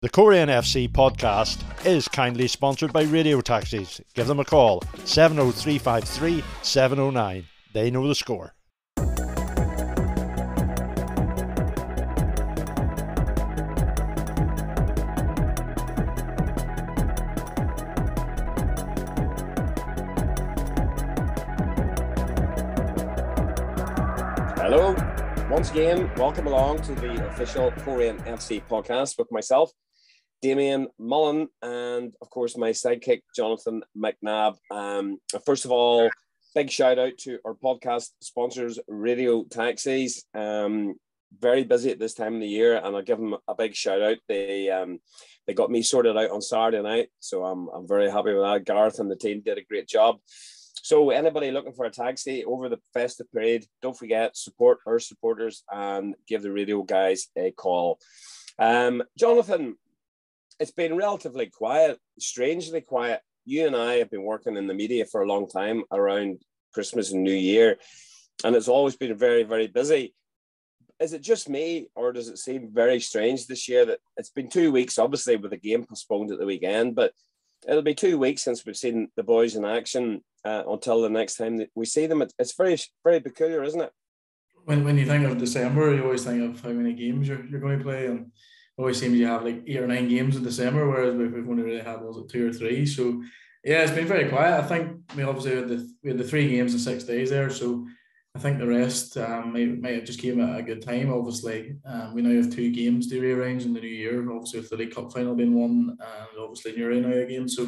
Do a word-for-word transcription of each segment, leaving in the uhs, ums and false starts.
The Coleraine F C podcast is kindly sponsored by Radio Taxis. Give them a call, seven oh three five three seven oh nine. They know the score. Hello. Once again, welcome along to the official Coleraine F C podcast with myself, Damien Mullen, and of course my sidekick Jonathan McNabb. Um, first of all, big shout out to our podcast sponsors, Radio Taxis. Um, very busy at this time of the year, and I'll give them a big shout out. They um, they got me sorted out on Saturday night, so I'm I'm very happy with that. Gareth and the team did a great job. So anybody looking for a taxi over the festive period, don't forget, support our supporters and give the radio guys a call. Um, Jonathan. It's been relatively quiet, strangely quiet. You and I have been working in the media for a long time around Christmas and New Year, and it's always been very, very busy. Is it just me, or does it seem very strange this year that it's been two weeks, obviously, with the game postponed at the weekend, but it'll be two weeks since we've seen the boys in action uh, until the next time that we see them. It's very, very peculiar, isn't it? When, when you think of December, you always think of how many games you're, you're going to play, and always seems you have like eight or nine games in December, whereas we've only really had, was it two or three? So yeah, it's been very quiet. I think we obviously had the we had the three games in six days there, so I think the rest um, might have just came at a good time. Obviously, um, we now have two games to rearrange in the new year. Obviously, with the League Cup final being won, and obviously Newry now again. So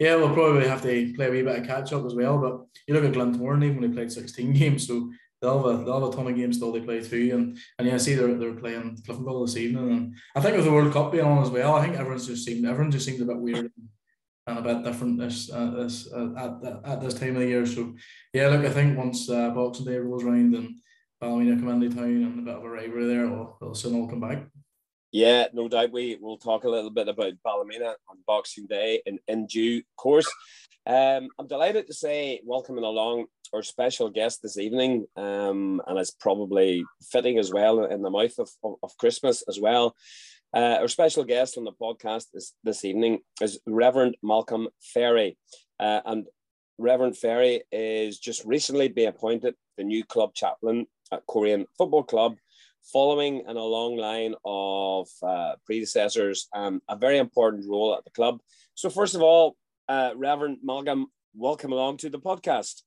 yeah, we'll probably have to play a wee bit of catch up as well. But you look at Glentoran, even they played sixteen games, so They'll have, a, they'll have a ton of games still they play through, and, and yeah, I see they're they're playing Cliftonville this evening, and I think with the World Cup being on as well, I think everyone's just seemed everyone just seemed a bit weird and a bit different this uh, this uh, at at this time of the year. So yeah, look, I think once uh, Boxing Day rolls around and Ballymena come into town and a bit of a rivalry there, it'll, it'll soon all come back. Yeah, no doubt. We will talk a little bit about Ballymena on Boxing Day in, in due course. Um, I'm delighted to say, welcoming along our special guest this evening, um, and it's probably fitting as well in the mouth of, of, of Christmas as well. Uh, our special guest on the podcast is, this evening is Reverend Malcolm Ferry, uh, and Reverend Ferry is just recently been appointed the new club chaplain at Coleraine Football Club, following in a long line of uh, predecessors, um, a very important role at the club. So first of all, uh, Reverend Malcolm, welcome along to the podcast.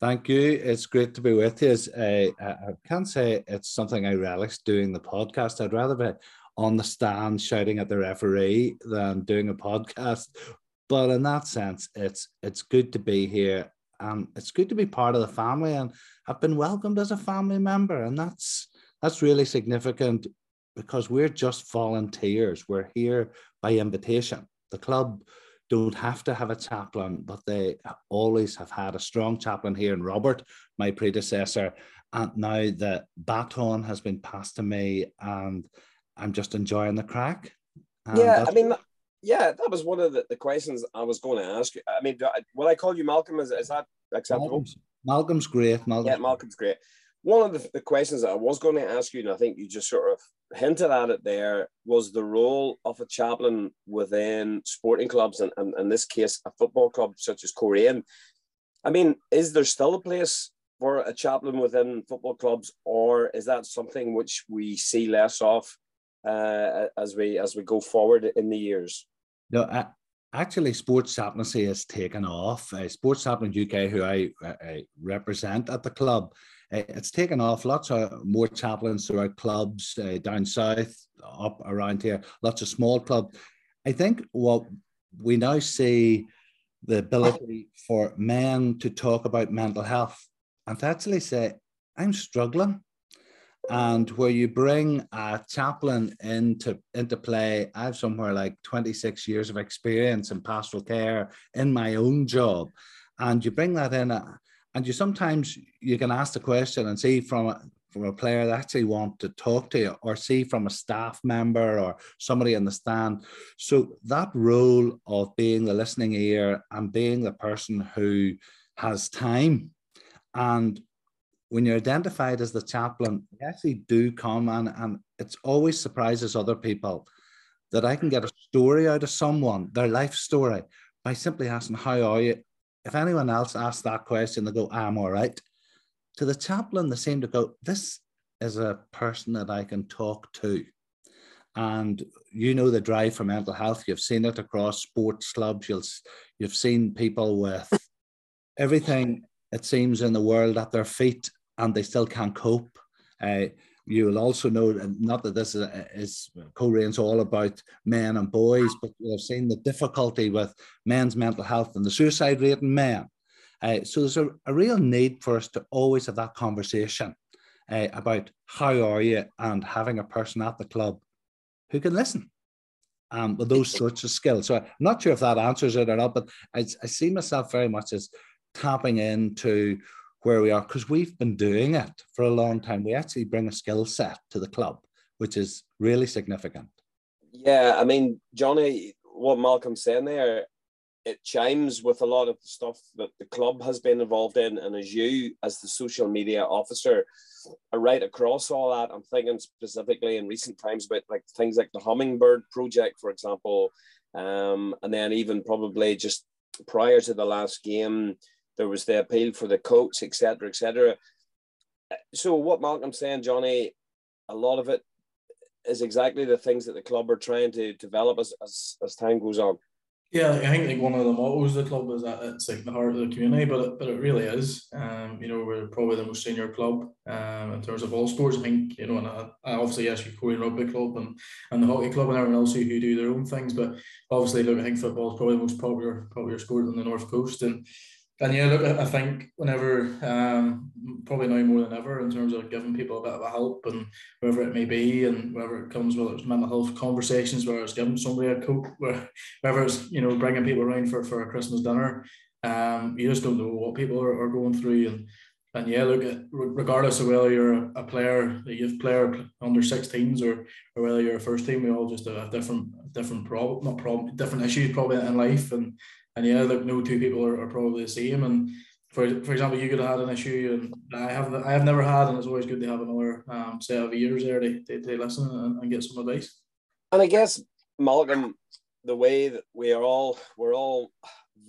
Thank you. It's great to be with you. Uh, I can't say it's something I relish doing the podcast. I'd rather be on the stand shouting at the referee than doing a podcast. But in that sense, it's it's good to be here. Um, it's good to be part of the family, and I've been welcomed as a family member, and that's that's really significant because we're just volunteers. We're here by invitation. The club don't have to have a chaplain, but they always have had a strong chaplain here in Robert, my predecessor, and now the baton has been passed to me, and I'm just enjoying the crack. And yeah, I mean, yeah, that was one of the, the questions I was going to ask you. I mean, do I, will I call you Malcolm? Is, is that acceptable? Malcolm's, Malcolm's great. Malcolm's yeah, Malcolm's great. One of the, the questions that I was going to ask you, and I think you just sort of hinted at it there, was the role of a chaplain within sporting clubs, and, and in this case, a football club such as Coleraine. I mean, is there still a place for a chaplain within football clubs, or is that something which we see less of uh, as we as we go forward in the years? No, I, actually, sports chaplaincy has taken off. Uh, Sports Chaplain U K, who I, I represent at the club, it's taken off. Lots of more chaplains throughout clubs uh, down south, up around here, lots of small clubs. I think what we now see, the ability for men to talk about mental health and to actually say, I'm struggling. And where you bring a chaplain into, into play, I have somewhere like twenty-six years of experience in pastoral care in my own job. And you bring that in a, And you sometimes you can ask the question and see from a, from a player that actually want to talk to you, or see from a staff member or somebody in the stand. So that role of being the listening ear and being the person who has time, and when you're identified as the chaplain, you actually do come, and, and it always surprises other people. that I can get a story out of someone, their life story, by simply asking, how are you? If anyone else asks that question, they go, I'm all right. To the chaplain, they seem to go, this is a person that I can talk to. And you know the drive for mental health. You've seen it across sports clubs. You'll, you've seen people with everything, it seems, in the world at their feet, and they still can't cope. Uh, you will also know, not that this is, is Coleraine all about men and boys, but you've seen the difficulty with men's mental health and the suicide rate in men. Uh, so there's a, a real need for us to always have that conversation uh, about how are you, and having a person at the club who can listen um, with those sorts of skills. So I'm not sure if that answers it or not, but I, I see myself very much as tapping into where we are, because we've been doing it for a long time. We actually bring a skill set to the club, which is really significant. Yeah, I mean, Johnny, what Malcolm's saying there, it chimes with a lot of the stuff that the club has been involved in. And as you, as the social media officer, are right across all that, I'm thinking specifically in recent times about like things like the Hummingbird Project, for example. Um, and then even probably just prior to the last game, there was the appeal for the coats, et cetera, et cetera. So what Malcolm's saying, Johnny, a lot of it is exactly the things that the club are trying to develop as, as, as time goes on. Yeah, like I think like one of the mottos of the club is that it's like the heart of the community, but it, but it really is. Um, you know, we're probably the most senior club um, in terms of all sports. I think, you know, and I, I obviously yes, you've Coleraine Rugby Club and, and the hockey club and everyone else who, who do their own things. But obviously, look, I think football is probably the most popular popular sport on the North Coast. And And yeah, look, I think whenever, um, probably now more than ever, in terms of giving people a bit of a help and wherever it may be, and wherever it comes, whether it's mental health conversations, whether it's giving somebody a coat, whether it's, you know, bringing people around for, for a Christmas dinner, um, you just don't know what people are, are going through. And and yeah, look, regardless of whether you're a player, a youth player under sixteens, or or whether you're a first team, we all just have different different problem, not problem, different issues probably in life. And. And yeah, look, no two people are, are probably the same. And for for example, you could have had an issue, and I have I have never had, and it's always good to have another um, set of ears there to, to, to listen and, and get some advice. And I guess, Malcolm, the way that we are all we're all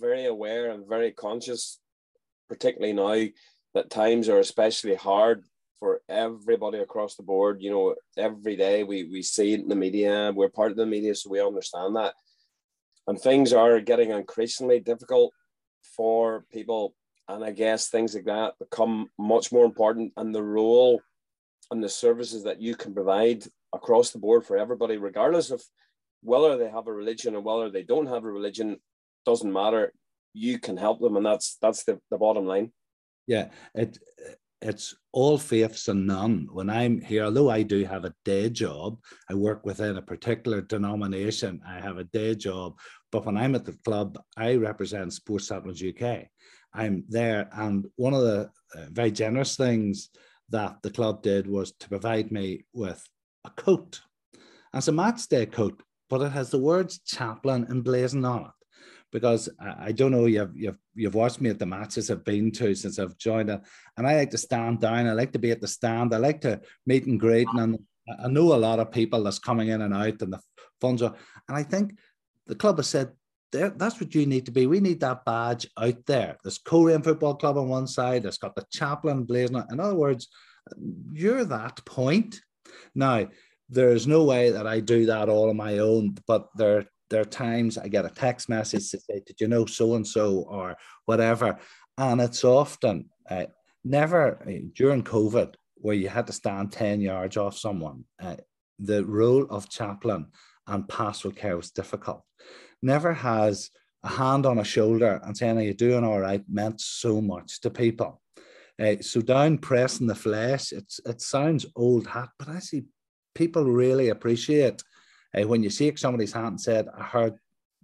very aware and very conscious, particularly now, that times are especially hard for everybody across the board. You know, every day we we see it in the media. We're part of the media, so we understand that. And things are getting increasingly difficult for people. And I guess things like that become much more important. And the role and the services that you can provide across the board for everybody, regardless of whether they have a religion or whether they don't have a religion, doesn't matter. You can help them. And that's that's the, the bottom line. Yeah, it it's all faiths and none. When I'm here, although I do have a day job, I work within a particular denomination, I have a day job, but when I'm at the club, I represent Sports Chaplain U K. I'm there, and one of the uh, very generous things that the club did was to provide me with a coat. It's a match day coat, but it has the words chaplain emblazoned on it. Because I don't know, you've, you've, you've watched me at the matches I've been to since I've joined it, and I like to stand down, I like to be at the stand, I like to meet and greet, and I know a lot of people that's coming in and out, and the funds are, and I think the club has said, that's what you need to be, we need that badge out there. There's Coleraine Football Club on one side, it's got the chaplain blazing, in other words, you're that point. Now, there's no way that I do that all on my own, but there are There are times I get a text message to say, did you know so-and-so or whatever? And it's often, uh, never uh, during COVID, where you had to stand ten yards off someone. Uh, the role of chaplain and pastoral care was difficult. Never has a hand on a shoulder and saying, are you doing all right, meant so much to people. Uh, so down pressing the flesh, it's, it sounds old hat, but I see people really appreciate Uh, when you shake somebody's hand and said, I heard,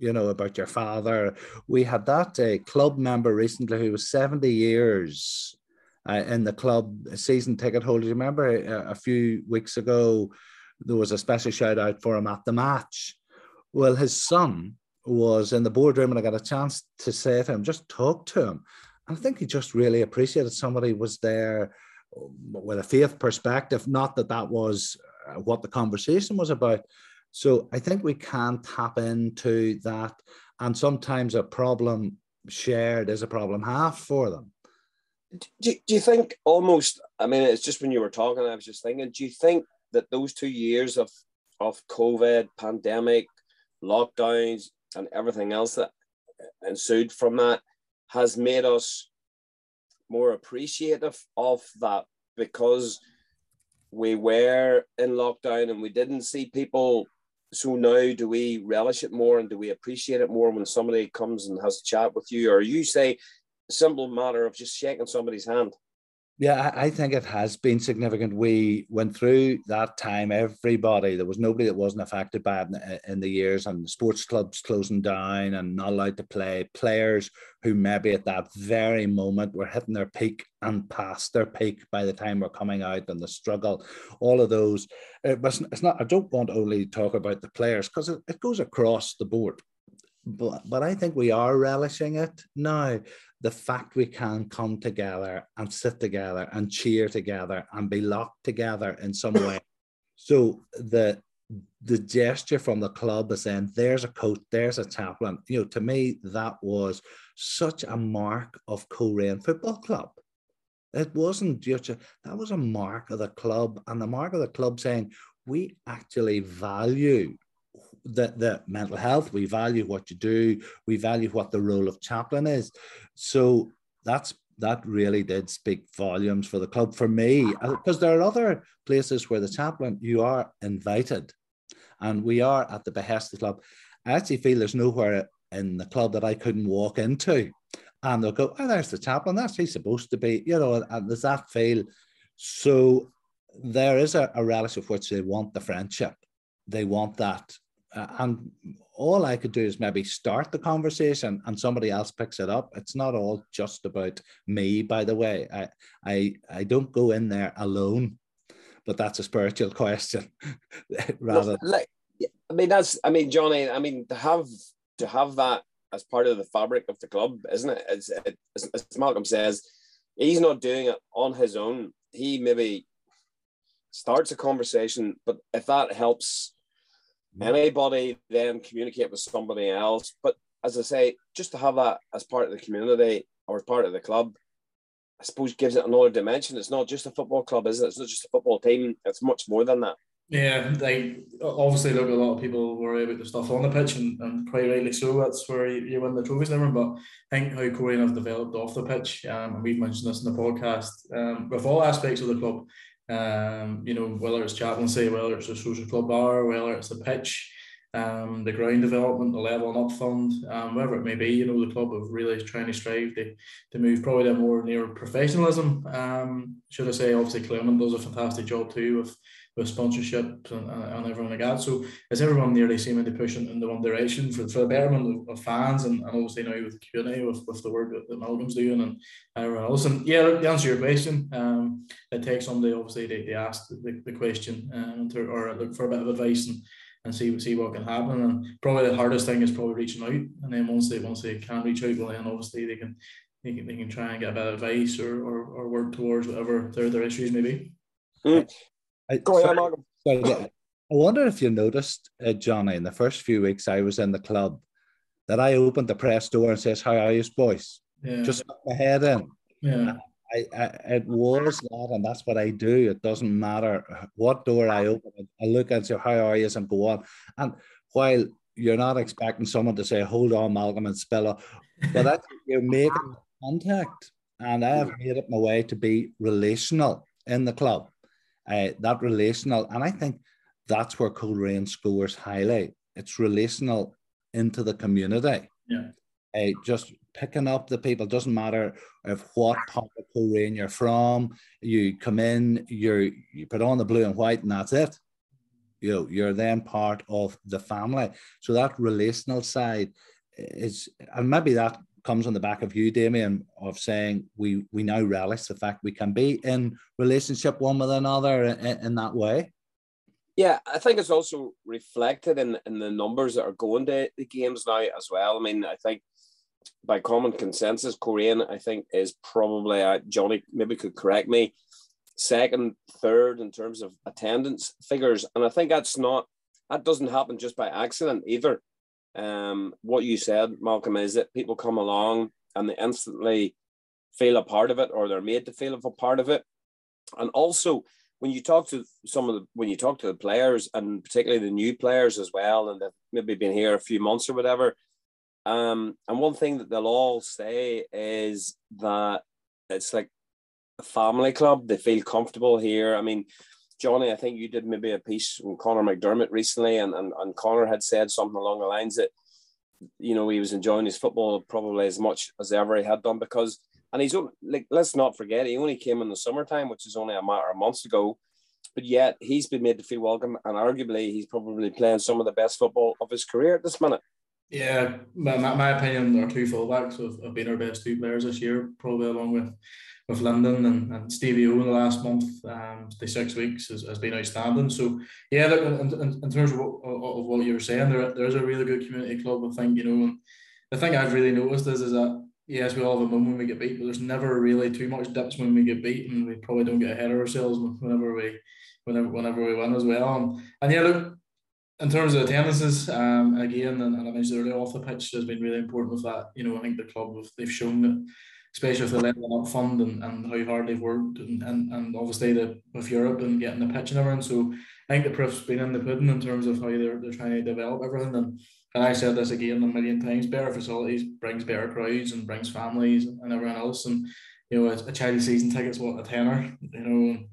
you know, about your father. We had that uh, club member recently who was seventy years uh, in the club, season ticket holder. Do you remember uh, a few weeks ago, there was a special shout out for him at the match? Well, his son was in the boardroom, and I got a chance to say to him, just talk to him. And I think he just really appreciated somebody was there with a faith perspective, not that that was what the conversation was about, So I think we can tap into that. And sometimes a problem shared is a problem half for them. Do, do you think almost, I mean, it's just when you were talking, I was just thinking, do you think that those two years of, of COVID, pandemic, lockdowns, and everything else that ensued from that has made us more appreciative of that, because we were in lockdown and we didn't see people? So now do we relish it more and do we appreciate it more when somebody comes and has a chat with you, or you say simple matter of just shaking somebody's hand? Yeah, I think it has been significant. We went through that time, everybody, there was nobody that wasn't affected by it in the years, and sports clubs closing down and not allowed to play, players who maybe at that very moment were hitting their peak and past their peak by the time we're coming out, and the struggle, all of those. It wasn't, it's not, I don't want to only talk about the players, because it, it goes across the board. But, but I think we are relishing it now. The fact we can come together and sit together and cheer together and be locked together in some way. So the the gesture from the club is saying, there's a coach, there's a chaplain. You know, to me, that was such a mark of Coleraine Football Club. It wasn't just, a, that was a mark of the club, and the mark of the club saying, we actually value The, the mental health, we value what you do, we value what the role of chaplain is. So that's that really did speak volumes for the club, for me, because there are other places where the chaplain, you are invited, and we are at the behest of the club. I actually feel there's nowhere in the club that I couldn't walk into and they'll go, oh, there's the chaplain, that's he's supposed to be, you know, and does that feel? So there is a, a relish of which they want the friendship, they want that. Uh, and all I could do is maybe start the conversation and somebody else picks it up. It's not all just about me, by the way. I I, I don't go in there alone, but that's a spiritual question. Rather, no, like, I mean, that's, I mean, Johnny, I mean, to have to have that as part of the fabric of the club, isn't it? As, as, as Malcolm says, he's not doing it on his own. He maybe starts a conversation, but if that helps anybody, then communicate with somebody else. But as I say, just to have that as part of the community or as part of the club, I suppose gives it another dimension. It's not just a football club, is it? It's not just a football team. It's much more than that. Yeah, they obviously look. A lot of people worry about the stuff on the pitch, and, and quite rightly so. That's where you, you win the trophies, never. But I think how Coleraine have developed off the pitch, um, and we've mentioned this in the podcast, um, with all aspects of the club. Um, you know, whether it's chaplaincy, whether it's a social club bar, whether it's the pitch, um, the ground development, the levelling up fund, um, whatever it may be, you know, the club have really trying to strive to, to move probably to more near professionalism. Um, should I say, obviously, Clermont does a fantastic job too with, with sponsorship and, and everything like that. So is everyone nearly seeming to push in, in the one direction for, for the betterment of, of fans, and, and obviously now with the community, with, with the work that, that Malcolm's doing and everyone else. And yeah, to answer your question, um, it takes somebody obviously to, to ask the, the question um, to, or look for a bit of advice and, and see, see what can happen. And probably the hardest thing is probably reaching out. And then once they once they can reach out, well then obviously they can they can, they can try and get a bit of advice or, or, or work towards whatever their, their issues may be. Mm. I, Go ahead, Malcolm. Sorry, I wonder if you noticed, uh, Johnny, in the first few weeks I was in the club, that I opened the press door and says, "How are you, boys?" Yeah. Just put my head in. Yeah. I, I, it was that, and that's what I do. It doesn't matter what door I open. I look and say, "How are you?" and go on. And while you're not expecting someone to say, "Hold on, Malcolm," and spill up, but I think you're making contact, and I have made it my way to be relational in the club. Uh, that relational, and I think that's where Coleraine scores highly. It's relational into the community. Yeah. Uh, just picking up the people, doesn't matter of what part of Coleraine you're from. You come in, you you put on the blue and white, and that's it. You know, you're then part of the family. So that relational side is, and maybe that comes on the back of you, Damien, of saying we we now relish the fact we can be in relationship one with another in, in that way. Yeah, I think it's also reflected in, in the numbers that are going to the games now as well. I mean, I think by common consensus, Coleraine, I think, is probably, uh, Johnny maybe could correct me, second, third in terms of attendance figures. And I think that's not, that doesn't happen just by accident either. Um, what you said, Malcolm, is that people come along and they instantly feel a part of it, or they're made to feel a part of it. And also, when you talk to some of the, when you talk to the players, and particularly the new players as well, and they've maybe been here a few months or whatever, um, and one thing that they'll all say is that it's like a family club. They feel comfortable here. I mean, Johnny, I think you did maybe a piece on Conor McDermott recently, and, and, and Conor had said something along the lines that, you know, he was enjoying his football probably as much as ever he had done, because, and he's only, like, let's not forget, he only came in the summertime, which is only a matter of months ago, but yet he's been made to feel welcome, and arguably he's probably playing some of the best football of his career at this minute. Yeah, my, my opinion, our two fullbacks have, have been our best two players this year, probably along with with Lyndon and, and Stevie O in the last month, um, the six weeks has, has been outstanding. So yeah, look, in, in, in terms of what, of what you were saying, there there is a really good community club, I think, you know, and the thing I've really noticed is is that yes, we all have a moment when we get beat, but there's never really too much dips when we get beat, and we probably don't get ahead of ourselves whenever we whenever whenever we win as well. And, and yeah, look, in terms of attendances, um, again, and, and I mentioned earlier, off the pitch has been really important with that. You know, I think the club, they've shown that, especially with the Level Up Fund and, and how hard they've worked, and, and, and obviously the, with Europe and getting the pitch and everything. So I think the proof's been in the pudding in terms of how they're, they're trying to develop everything. And, and I said this again a million times, better facilities brings better crowds and brings families and everyone else. And, you know, a, a Chelsea season ticket's what, a tenner, you know, and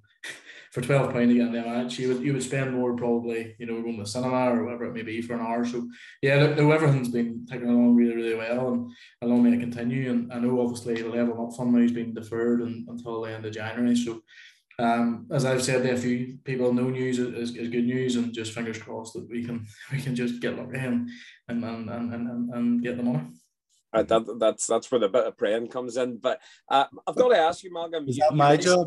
for twelve pounds to get in the match, you would, you would spend more probably, you know, going to the cinema or whatever it may be for an hour. So yeah, no, everything's been taken along really, really well, and along may it continue. And I know obviously the Level Up Fund now has been deferred and, until the end of January. So um, as I've said there, a few people, no news is, is good news, and just fingers crossed that we can we can just get lucky and and and and, and, and get the money. Uh, that, that's that's where the bit of praying comes in. But uh, I've got to ask you, Malcolm, is that my job?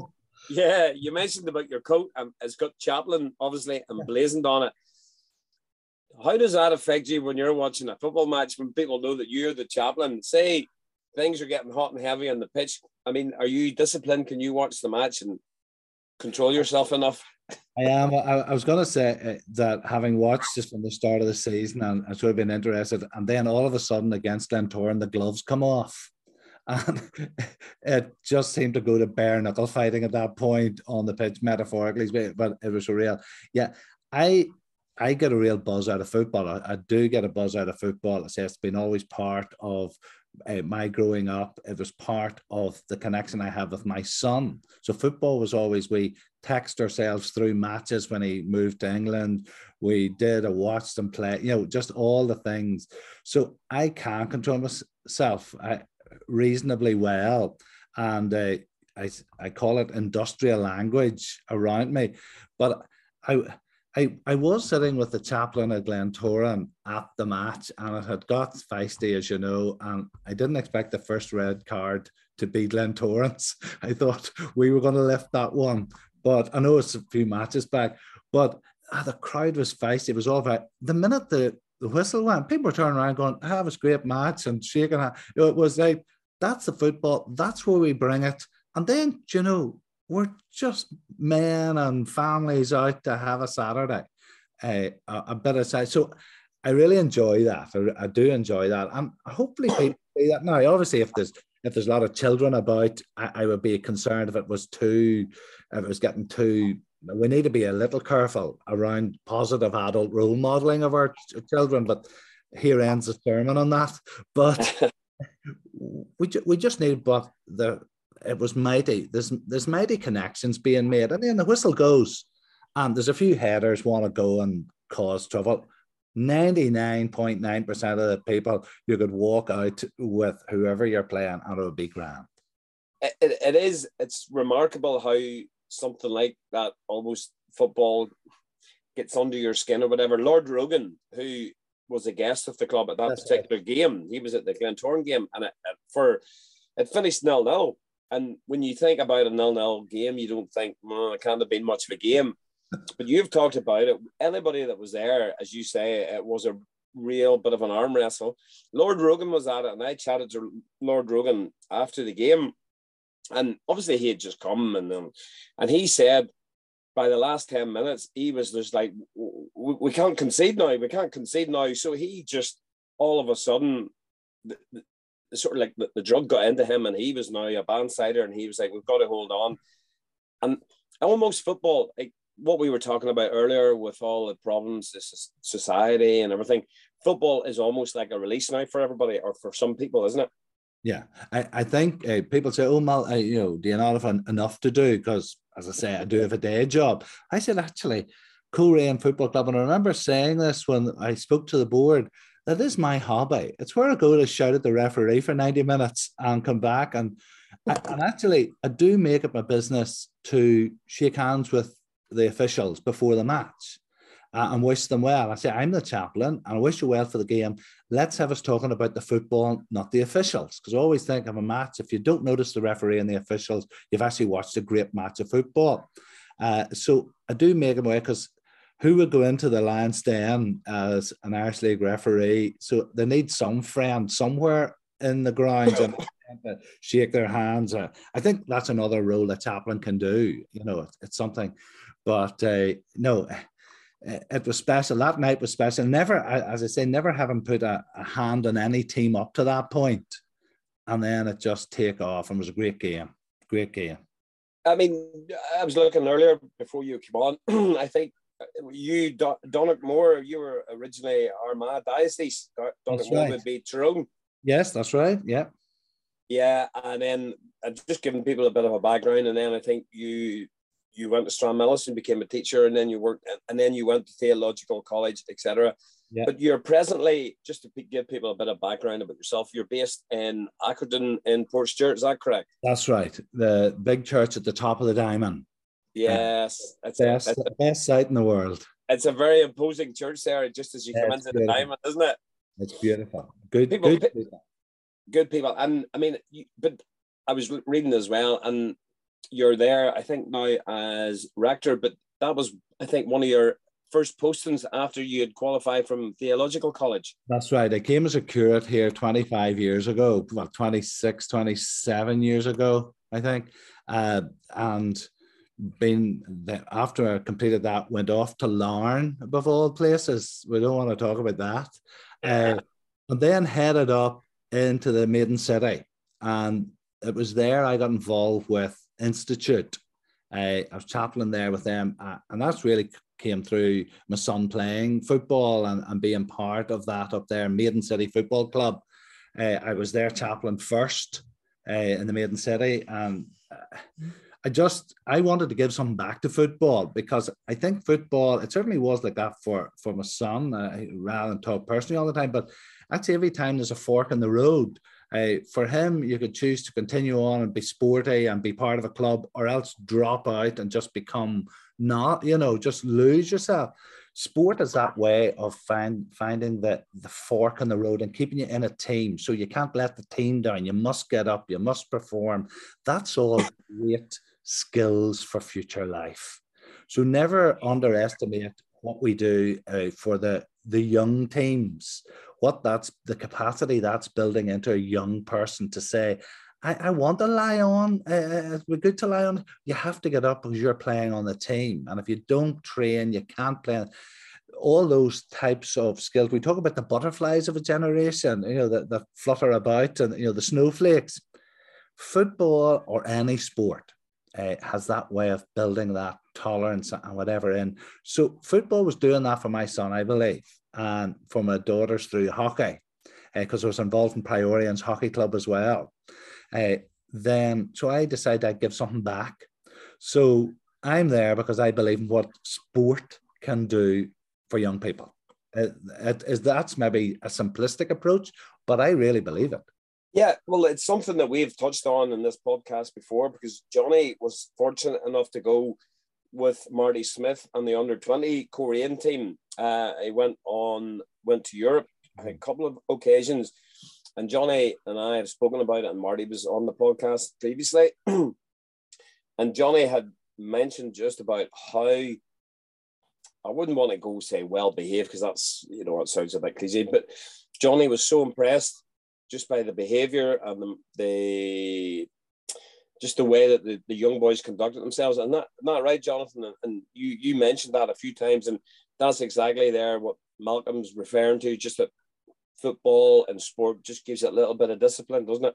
Yeah, you mentioned about your coat, and it's got Chaplain, obviously, emblazoned on it. How does that affect you when you're watching a football match, when people know that you're the chaplain? Say things are getting hot and heavy on the pitch. I mean, are you disciplined? Can you watch the match and control yourself enough? I am. I, I was going to say that having watched just from the start of the season, and I sort of been interested, and then all of a sudden against Glentoran, the gloves come off. And it just seemed to go to bare knuckle fighting at that point on the pitch, metaphorically, but it was surreal. Yeah, I I get a real buzz out of football. I, I do get a buzz out of football. I say it's been always part of uh, my growing up. It was part of the connection I have with my son. So football was always, we text ourselves through matches when he moved to England. We did, I watched him play, you know, just all the things. So I can't control myself. I reasonably well, and uh, I I call it industrial language around me. But I I I was sitting with the chaplain at Glentoran at the match, and it had got feisty, as you know, and I didn't expect the first red card to be Glentoran's. I thought we were going to lift that one, but I know it's a few matches back, but ah, the crowd was feisty. It was all about the minute the The whistle went, people were turning around going, "Have a great match," and shaking hands. It was like, that's the football. That's where we bring it. And then, you know, we're just men and families out to have a Saturday, uh, a, a bit of side. So I really enjoy that. I, I do enjoy that. And hopefully people see that. Now, obviously, if there's if there's a lot of children about, I, I would be concerned if it was too, if it was getting too. We need to be a little careful around positive adult role modelling of our ch- children, but here ends the sermon on that. But we ju- we just need, but the it was mighty. There's there's mighty connections being made, and then the whistle goes, and there's a few headers want to go and cause trouble. ninety-nine point nine percent of the people, you could walk out with whoever you're playing, and it would be grand. It, it, it is. It's remarkable how something like that, almost football gets under your skin or whatever. Lord Rogan, who was a guest of the club at that That's particular it. game, he was at the Glentoran game, and it, it, for, it finished nil nil. And when you think about a nil nil game, you don't think, well, it can't have been much of a game. But you've talked about it. Anybody that was there, as you say, it was a real bit of an arm wrestle. Lord Rogan was at it, and I chatted to Lord Rogan after the game. And obviously he had just come, and um, and he said by the last ten minutes, he was just like, we, we can't concede now. We can't concede now. So he just, all of a sudden, the, the, sort of like the, the drug got into him, and he was now a bandsider, and he was like, we've got to hold on. And almost football, like what we were talking about earlier with all the problems, this society and everything, football is almost like a release now for everybody, or for some people, isn't it? Yeah, I, I think uh, people say, oh, Mal, uh, you know, do you not have enough to do? Because, as I say, I do have a day job. I said, actually, Coleraine Football Club, and I remember saying this when I spoke to the board, that is my hobby. It's where I go to shout at the referee for ninety minutes and come back. And, I, and actually, I do make it my business to shake hands with the officials before the match uh, and wish them well. I say, I'm the chaplain, and I wish you well for the game. Let's have us talking about the football, not the officials. Because I always think of a match, if you don't notice the referee and the officials, you've actually watched a great match of football. Uh, so I do make them aware, because who would go into the Lions Den as an Irish League referee? So they need some friend somewhere in the ground and to shake their hands. I think that's another role a chaplain can do. You know, it's something. But uh, no, it was special. That night was special. Never, as I say, never having put a, a hand on any team up to that point. And then it just take off, and it was a great game. Great game. I mean, I was looking earlier before you came on. I think you, Don- Donnock Moore, you were originally Armagh Diocese. Donnock that's Moore right. would be Tyrone. Yes, that's right. Yeah. Yeah. And then I'm just giving people a bit of a background. And then I think you you went to Strom and became a teacher, and then you worked, and then you went to theological college, et cetera. Yeah. But you're presently, just to give people a bit of background about yourself, you're based in Accordon in Port Stewart. Is that correct? That's right. The big church at the top of the diamond. Yes, it's best, a, it's the best site in the world. It's a very imposing church there, just as you yeah, come into beautiful. the diamond, isn't it? It's beautiful. Good people. Good, good, people. good people. And I mean, you, but I was reading as well, and you're there, I think, now as rector, but that was, I think, one of your first postings after you had qualified from theological college. That's right. I came as a curate here twenty-five years ago, well, twenty-six, twenty-seven years ago, I think. Uh, and Been that after I completed that, went off to Larne above all places. We don't want to talk about that. Uh, and then headed up into the Maiden City, and it was there I got involved with Institute. Uh, I was chaplain there with them, uh, and that's really came through my son playing football and, and being part of that up there, Maiden City Football Club. Uh, I was their chaplain first uh, in the Maiden City, and. Uh, I just, I wanted to give something back to football, because I think football, it certainly was like that for, for my son, uh, rather than talk personally all the time, but actually every time there's a fork in the road, uh, for him, you could choose to continue on and be sporty and be part of a club, or else drop out and just become not, you know, just lose yourself. Sport is that way of find, finding the, the fork in the road and keeping you in a team. So you can't let the team down. You must get up. You must perform. That's all great skills for future life. So never underestimate what we do uh, for the, the young teams, what that's the capacity that's building into a young person to say, I, I want to lie on. Uh, we're good to lie on. You have to get up because you're playing on the team. And if you don't train, you can't play. All those types of skills. We talk about the butterflies of a generation, you know, that, that flutter about, and, you know, the snowflakes. Football or any sport uh, has that way of building that tolerance and whatever in. So football was doing that for my son, I believe, and for my daughters through hockey, because uh, I was involved in Priorian's hockey club as well. Uh, then, so I decided I'd give something back. So I'm there because I believe in what sport can do for young people. It, it, it, that's maybe a simplistic approach, but I really believe it. Yeah, well, it's something that we've touched on in this podcast before, because Johnny was fortunate enough to go with Marty Smith and the under twenty Korean team. Uh, he went on, went to Europe a couple of occasions. And Johnny and I have spoken about it, and Marty was on the podcast previously. And Johnny had mentioned just about how, I wouldn't want to go say well-behaved, because that's, you know, it sounds a bit cliche, but Johnny was so impressed just by the behaviour and the, the just the way that the, the young boys conducted themselves. And that, not right, Jonathan, and, and you you mentioned that a few times, and that's exactly there what Malcolm's referring to, just that football and sport just gives it a little bit of discipline, doesn't it?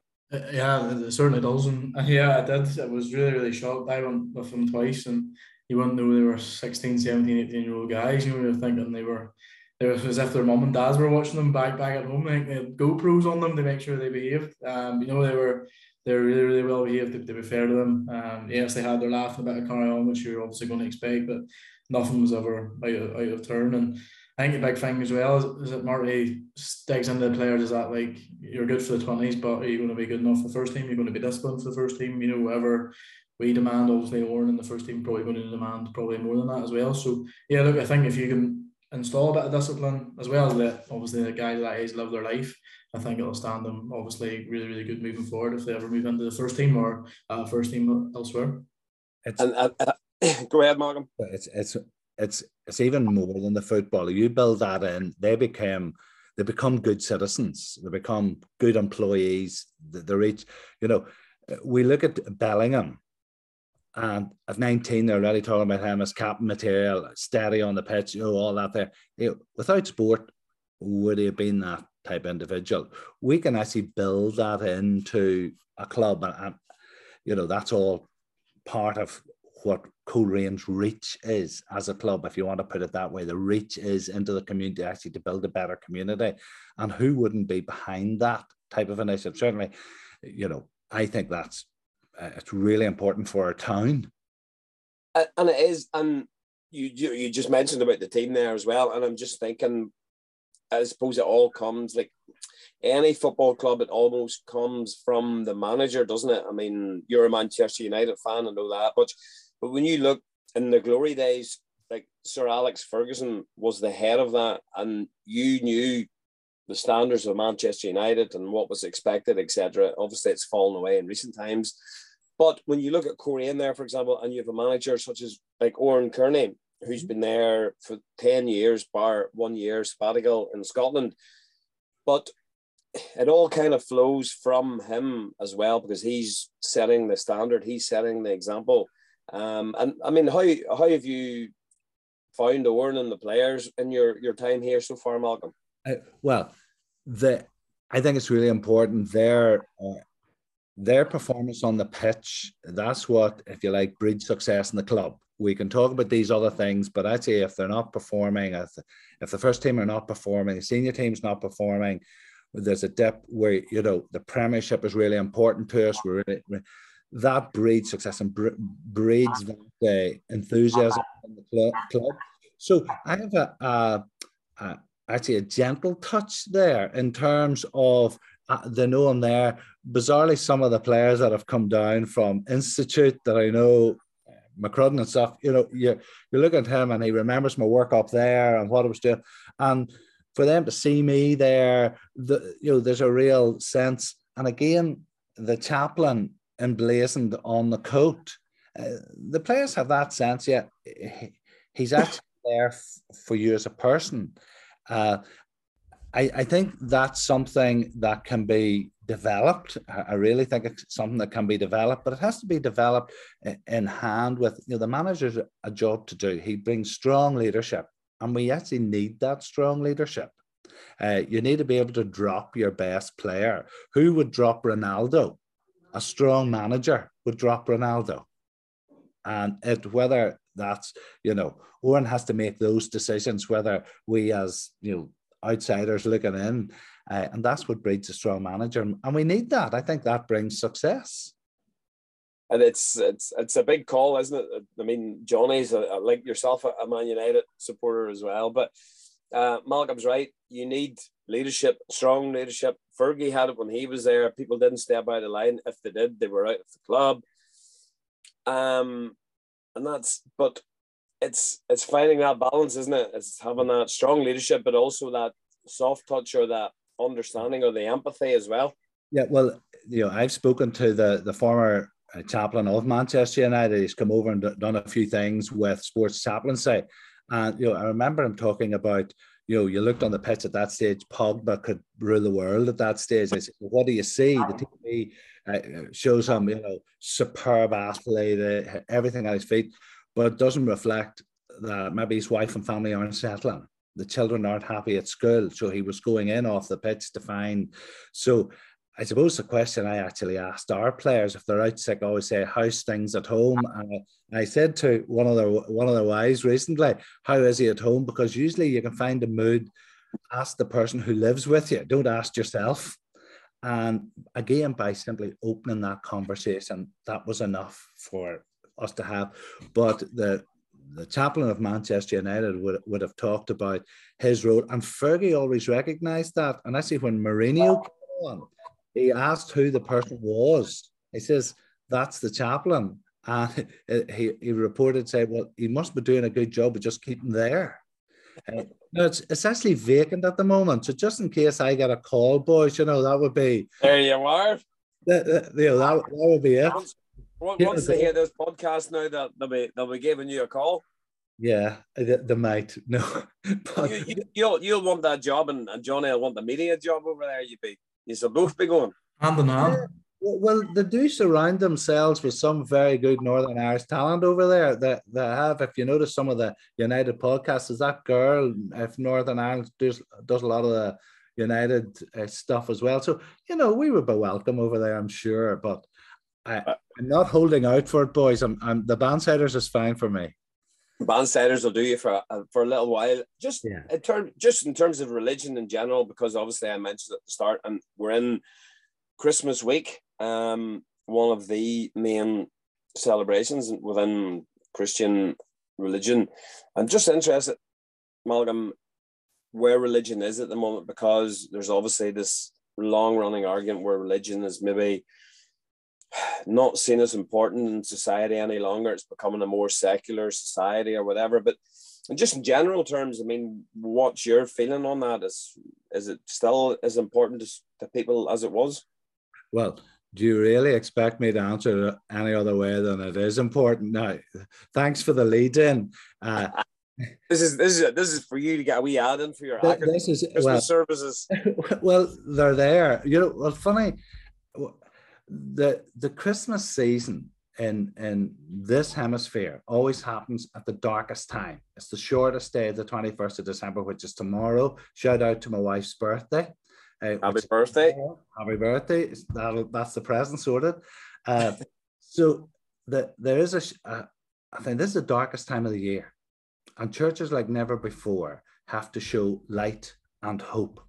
Yeah, it certainly does. And yeah, I did. I was really, really shocked. I went with them twice, and you wouldn't know they were sixteen, seventeen, eighteen year old guys. You know, you were thinking they were, they were as if their mum and dads were watching them back back at home. Like, they had GoPros on them to make sure they behaved. Um, you know, they were they were really, really well behaved, to, to be fair to them. Um, yes, they had their laugh and a bit of carry on, which you're obviously going to expect, but nothing was ever out of, out of turn. And I think the big thing as well is, is that Marty digs into the players is that, like, you're good for the twenties, but are you going to be good enough for the first team? You're going to be disciplined for the first team. You know, whatever we demand, obviously, Oran and the first team probably going to demand probably more than that as well. So, yeah, look, I think if you can install a bit of discipline, as well as let, obviously, the guys that age live their life, I think it'll stand them, obviously, really, really good moving forward if they ever move into the first team or uh, first team elsewhere. It's, and, uh, uh, go ahead, Malcolm. It's... it's It's it's even more than the footballer. You build that in, they become they become good citizens. They become good employees. They're each, you know, we look at Bellingham, and at nineteen, they're already talking about him as captain material, steady on the pitch, you know, all that there. You know, without sport, would he have been that type of individual? We can actually build that into a club, and, and you know, that's all part of what Colerane's reach is as a club, if you want to put it that way. The reach is into the community, actually, to build a better community. And who wouldn't be behind that type of initiative? Certainly, you know, I think that's uh, it's really important for our town. And it is. And you, you you just mentioned about the team there as well. And I'm just thinking, I suppose it all comes, like any football club, it almost comes from the manager, doesn't it? I mean, you're a Manchester United fan, I know that much. But when you look in the glory days, like Sir Alex Ferguson was the head of that, and you knew the standards of Manchester United and what was expected, et cetera. Obviously, it's fallen away in recent times. But when you look at Coleraine there, for example, and you have a manager such as like Oran Kearney, who's been there for ten years, bar one year sabbatical in Scotland. But it all kind of flows from him as well, because he's setting the standard, he's setting the example. Um, and I mean, how how have you found Oran and the players in your, your time here so far, Malcolm? Uh, well, the I think it's really important their uh, their performance on the pitch. That's what, if you like, breeds success in the club. We can talk about these other things, but I'd say if they're not performing, if if the first team are not performing, the senior team's not performing, there's a dip where, you know, the Premiership is really important to us. We're really, really that breeds success and breeds that uh, enthusiasm in the club. So I have a, a, a actually a gentle touch there in terms of uh, the know I'm there. Bizarrely, some of the players that have come down from Institute that I know, McCrudden and stuff, you know, you you look at him and he remembers my work up there and what I was doing. And for them to see me there, the, you know, there's a real sense. And again, the chaplain emblazoned on the coat. Uh, the players have that sense, yeah, he, he's actually there f- for you as a person. Uh, I, I think that's something that can be developed. I really think it's something that can be developed, but it has to be developed in hand with, you know, the manager's a job to do. He brings strong leadership, and we actually need that strong leadership. Uh, you need to be able to drop your best player. Who would drop Ronaldo? A strong manager would drop Ronaldo. And it, whether that's, you know, Oran has to make those decisions, whether we as, you know, outsiders looking in, uh, and that's what breeds a strong manager, and we need that. I think that brings success. And it's it's it's a big call, isn't it? I mean, Johnny's a, a, like yourself, a Man United supporter as well. But uh, Malcolm's right. You need leadership, strong leadership. Fergie had it when he was there. People didn't step out of line. If they did, they were out of the club. Um, and that's but. It's it's finding that balance, isn't it? It's having that strong leadership, but also that soft touch or that understanding or the empathy as well. Yeah, well, you know, I've spoken to the the former chaplain of Manchester United. He's come over and done a few things with Sports Chaplaincy, and you know, I remember him talking about, you know, you looked on the pitch at that stage, Pogba could rule the world at that stage. I said, well, what do you see? The T V uh, shows him, you know, superb athlete, uh, everything at his feet, but it doesn't reflect that maybe his wife and family aren't settling. The children aren't happy at school, so he was going in off the pitch to find. So I suppose the question I actually asked our players, if they're out sick, I always say, how's things at home? And I said to one of their, one of their wives recently, how is he at home? Because usually you can find a mood, ask the person who lives with you, don't ask yourself. And again, by simply opening that conversation, that was enough for us to have. But the the chaplain of Manchester United would, would have talked about his role. And Fergie always recognised that. And actually when Mourinho came on, he asked who the person was. He says, that's the chaplain. And he, he reported, said, well, he must be doing a good job of just keeping there. Uh, no, it's, it's actually vacant at the moment. So just in case I get a call, boys, you know, that would be... There you are. That, that, you know, that, that would be it. Once, once they hear this podcast now, they'll, they'll, be, they'll be giving you a call. Yeah, they, they might. No, but... you, you, you'll, you'll want that job, and, and Johnny will want the media job over there, you'd be. You'll both be going. Hand in hand. Yeah. Well, they do surround themselves with some very good Northern Irish talent over there. That they, they have, if you notice some of the United podcasts, is that girl, if Northern Ireland does, does a lot of the United uh, stuff as well. So, you know, we would be welcome over there, I'm sure. But I, I'm not holding out for it, boys. I'm, I'm, the Bandsiders is fine for me. Bandsiders will do you for a, for a little while. Just yeah. in term, just in terms of religion in general, because obviously I mentioned at the start, and we're in Christmas week, um, one of the main celebrations within Christian religion. I'm just interested, Malcolm, where religion is at the moment, because there's obviously this long-running argument where religion is maybe not seen as important in society any longer. It's becoming a more secular society or whatever. But just in general terms, I mean, what's your feeling on that? Is is it still as important to people as it was? Well, do you really expect me to answer it any other way than it is important? Now, thanks for the lead-in. Uh, This is this is this is for you to get a wee ad in for your this is, Christmas well, services. Well, they're there. You know, well, funny. The the Christmas season in, in this hemisphere always happens at the darkest time. It's the shortest day, the twenty-first of December, which is tomorrow. Shout out to my wife's birthday. Uh, happy birthday. Happy birthday. That'll, that's the present sorted. Uh, so the, there is a, uh, I think this is the darkest time of the year. And churches like never before have to show light and hope.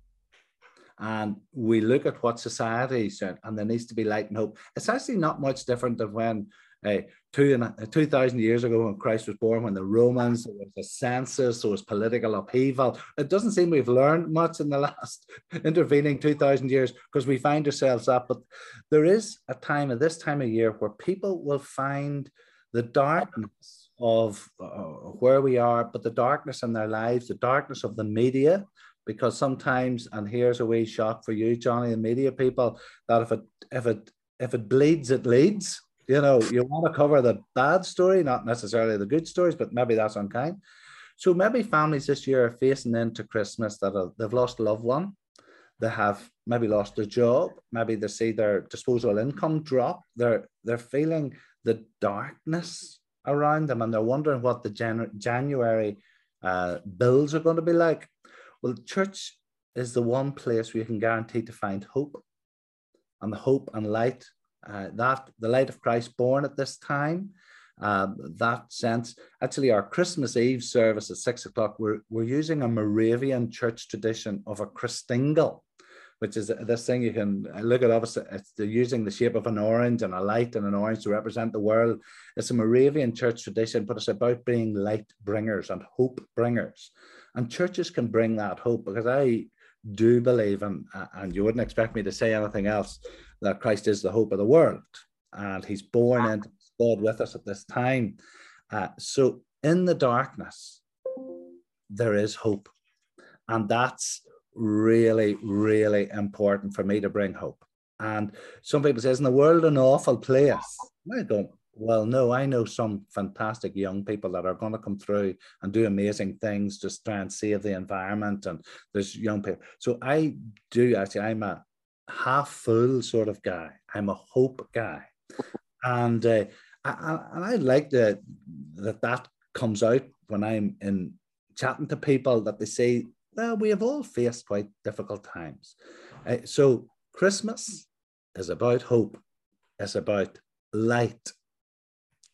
And we look at what society said, and there needs to be light and hope. It's actually not much different than when uh, two and, uh, two thousand years ago when Christ was born, when the Romans, there was a census, there was political upheaval. It doesn't seem we've learned much in the last intervening two thousand years, because we find ourselves up. But there is a time at this time of year where people will find the darkness of uh, where we are, but the darkness in their lives, the darkness of the media. Because sometimes, and here's a wee shock for you, Johnny, and media people, that if it if it if it bleeds, it leads. You know, you want to cover the bad story, not necessarily the good stories, but maybe that's unkind. So maybe families this year are facing into Christmas that are, they've lost a loved one, they have maybe lost their job, maybe they see their disposable income drop. They're they're feeling the darkness around them, and they're wondering what the Jan- January uh, bills are going to be like. Well, church is the one place where you can guarantee to find hope, and the hope and light, uh, that the light of Christ born at this time, uh, that sense. Actually, our Christmas Eve service at six o'clock, we're, we're using a Moravian church tradition of a Christingle, which is this thing you can look at. Obviously, it's, they're using the shape of an orange and a light and an orange to represent the world. It's a Moravian church tradition, but it's about being light bringers and hope bringers. And churches can bring that hope, because I do believe, and, and you wouldn't expect me to say anything else, that Christ is the hope of the world. And he's born into God with us at this time. Uh, so in the darkness, there is hope. And that's really, really important for me to bring hope. And some people say, isn't the world an awful place? I don't, Well, no, I know some fantastic young people that are going to come through and do amazing things, just try and save the environment. And there's young people. So I do actually, I'm a half full sort of guy. I'm a hope guy. And uh, I, I, and I like the, that that comes out when I'm in chatting to people, that they say, well, we have all faced quite difficult times. Uh, so Christmas is about hope. It's about light.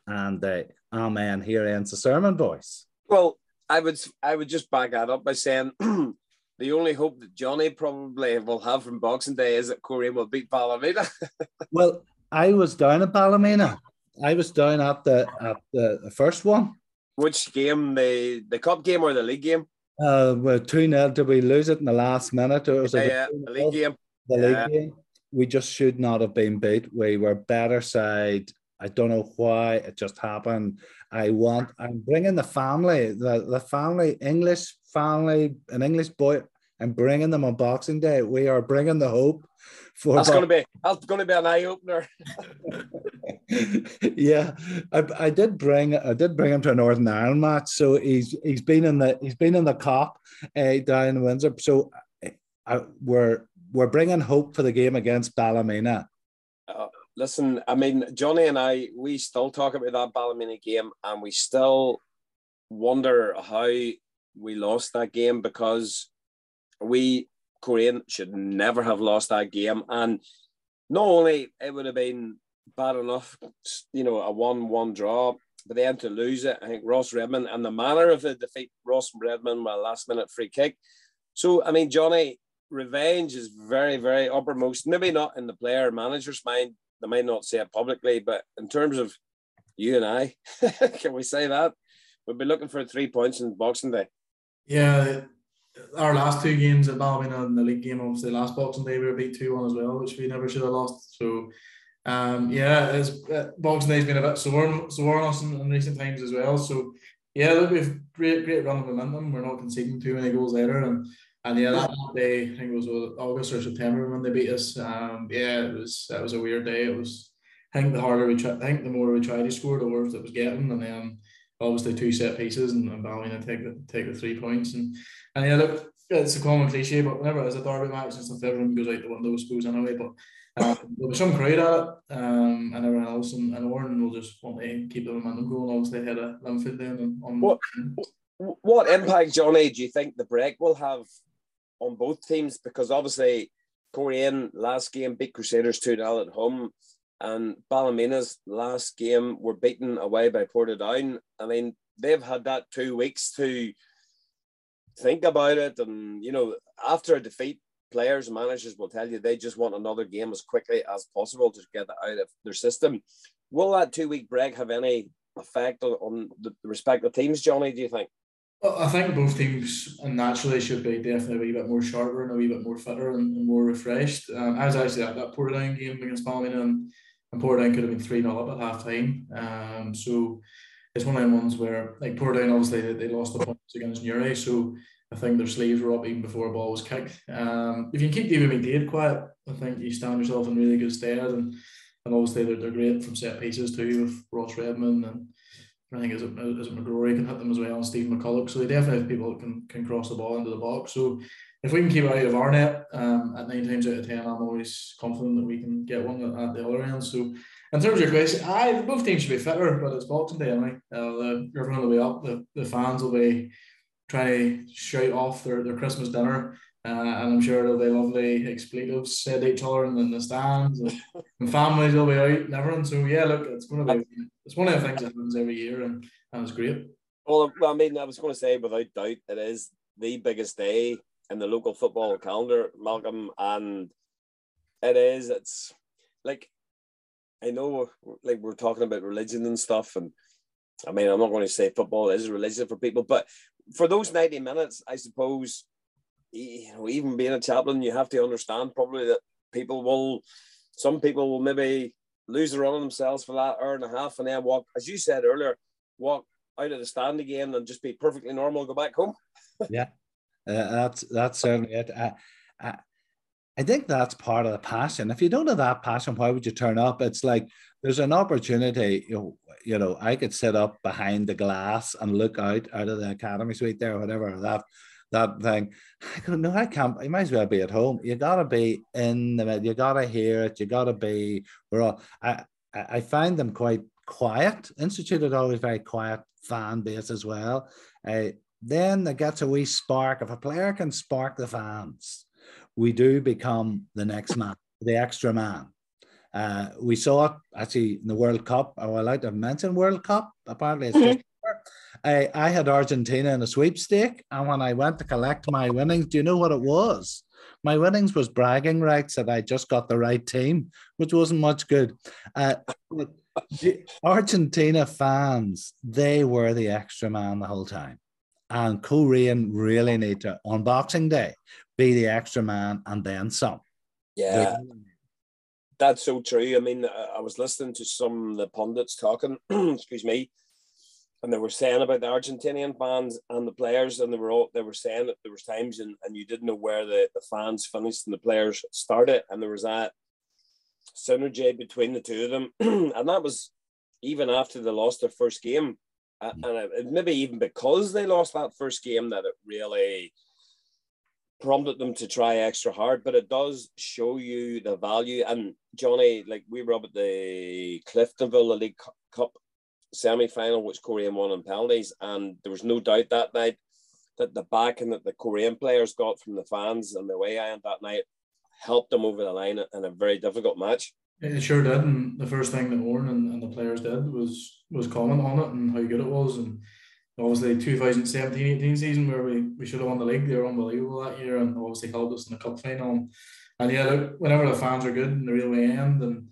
And uh, oh man, here ends the sermon, boys. Well, I would I would just back that up by saying the only hope that Johnny probably will have from Boxing Day is that Coleraine will beat Ballymena. Well, I was down at Ballymena. I was down at the at the, the first one. Which game? The the cup game or the league game? Uh, well, two nil. Did we lose it in the last minute? Or was it yeah, yeah, the league game. The yeah. league game. We just should not have been beat. We were better side. I don't know why it just happened. I want, I'm bringing the family, the, the family, English family, an English boy, and bringing them on Boxing Day. We are bringing the hope. For that's going to be, that's going to be an eye opener. Yeah, I, I did bring, I did bring him to a Northern Ireland match. So he's, he's been in the, he's been in the cop uh, down in Windsor. So I, we're, we're bringing hope for the game against Ballymena. Oh. Listen, I mean, Johnny and I, we still talk about that Ballymena game, and we still wonder how we lost that game, because we, Coleraine, should never have lost that game. And not only it would have been bad enough, you know, a one one draw, but then to lose it, I think Ross Redman, and the manner of the defeat, Ross Redman with a last-minute free kick. So, I mean, Johnny, revenge is very, very uppermost, maybe not in the player manager's mind. They might not say it publicly, but in terms of you and I, can we say that? We'll be looking for three points in Boxing Day. Yeah, our last two games at Ballymena and the league game, obviously last Boxing Day, we were beat two one as well, which we never should have lost. So, um, yeah, it's, uh, Boxing Day's been a bit sore, sore on us in, in recent times as well. So, yeah, look, we've great, great run of momentum. We're not conceding too many goals later. And, and yeah, that day, I think it was August or September when they beat us. Um, yeah, it was that was a weird day. It was, I think the harder we tried, I think the more we tried to score, the worse it was getting. And then obviously two set pieces and, and Ballymena take the take the three points. And and yeah, look, it's a common cliche, but whenever it is a derby match and stuff, everyone goes out the window, I suppose, anyway. But um, there'll be some crowd at it, um, and everyone else, and, and Oran will just want to keep the momentum going. Obviously, had a Linfield then. On what what impact, Johnny, do you think the break will have on both teams? Because obviously Coleraine last game beat Crusaders two nil at home, and Ballymena's last game were beaten away by Portadown. I mean, they've had that two weeks to think about it, and you know, after a defeat, players and managers will tell you they just want another game as quickly as possible to get that out of their system. Will that two week break have any effect on the respective teams, Johnny, do you think? Well, I think both teams naturally should be definitely a wee bit more sharper and a wee bit more fitter and, and more refreshed. Um, I was actually at that Portadown game against Ballymena, and, and Portadown could have been three nil up at half time. Um, so it's one of the ones where, like Portadown, obviously they, they lost the points against Newry, so I think their sleeves were up even before the ball was kicked. Um, if you can keep David McDade quiet, I think you stand yourself in really good stead, and, and obviously they're, they're great from set pieces too, with Ross Redman and I think is it, is it McGrory can hit them as well, and Steve McCulloch. So they definitely have people that can, can cross the ball into the box. So if we can keep it out of our net, um, at nine times out of ten, I'm always confident that we can get one at, at the other end. So in terms of your question, I, both teams should be fitter, but it's Boxing Day anyway. Uh, everyone will be up. The, the fans will be trying to shout off their, their Christmas dinner. Uh, and I'm sure there'll be lovely expletives said to each other in the stands, and, and families will be out and everything. So yeah, look, it's going to be it's one of the things that happens every year, and, and it's great. Well, I mean, I was going to say, without doubt, it is the biggest day in the local football calendar, Malcolm, and it is. It's like, I know, like we're talking about religion and stuff, and I mean, I'm not going to say football is religion for people, but for those ninety minutes, I suppose, you know, even being a chaplain, you have to understand probably that people will, some people will maybe lose the run of themselves for that hour and a half, and then walk, as you said earlier, walk out of the stand again and just be perfectly normal, go back home. Yeah, uh, that's that's certainly it. I, I, I think that's part of the passion. If you don't have that passion, why would you turn up? It's like there's an opportunity. You know, you know, I could sit up behind the glass and look out out of the academy suite there, or whatever that that thing. I go, no, I can't. You might as well be at home. You gotta be in the middle. You gotta hear it. You gotta be. We're all. I I find them quite quiet. Institute is always very quiet fan base as well. Uh, then there gets a wee spark. If a player can spark the fans, we do become the next man, the extra man. Uh, we saw it actually in the World Cup. Oh, I like to mention World Cup. Apparently, it's mm-hmm. just I, I had Argentina in a sweepstake, and when I went to collect my winnings, do you know what it was? My winnings was bragging rights that I just got the right team, which wasn't much good. Uh, Argentina fans, they were the extra man the whole time. And Coleraine really need to, on Boxing Day, be the extra man and then some. Yeah, that's so true. I mean, I was listening to some of the pundits talking, excuse me, and they were saying about the Argentinian fans and the players, and they were all, they were saying that there was times and, and you didn't know where the, the fans finished and the players started, and there was that synergy between the two of them. And that was even after they lost their first game. And it, maybe even because they lost that first game that it really prompted them to try extra hard. But it does show you the value. And Johnny, like we were up at the Cliftonville the League Cup semi-final, which Coleraine won on penalties, and there was no doubt that night that the backing that the Coleraine players got from the fans and the way I end that night helped them over the line in a very difficult match. It sure did, and the first thing that Warren and, and the players did was was comment on it and how good it was. And obviously twenty seventeen eighteen season where we, we should have won the league, they were unbelievable that year, and obviously helped us in the cup final. And, and yeah, look, whenever the fans are good and they really end, and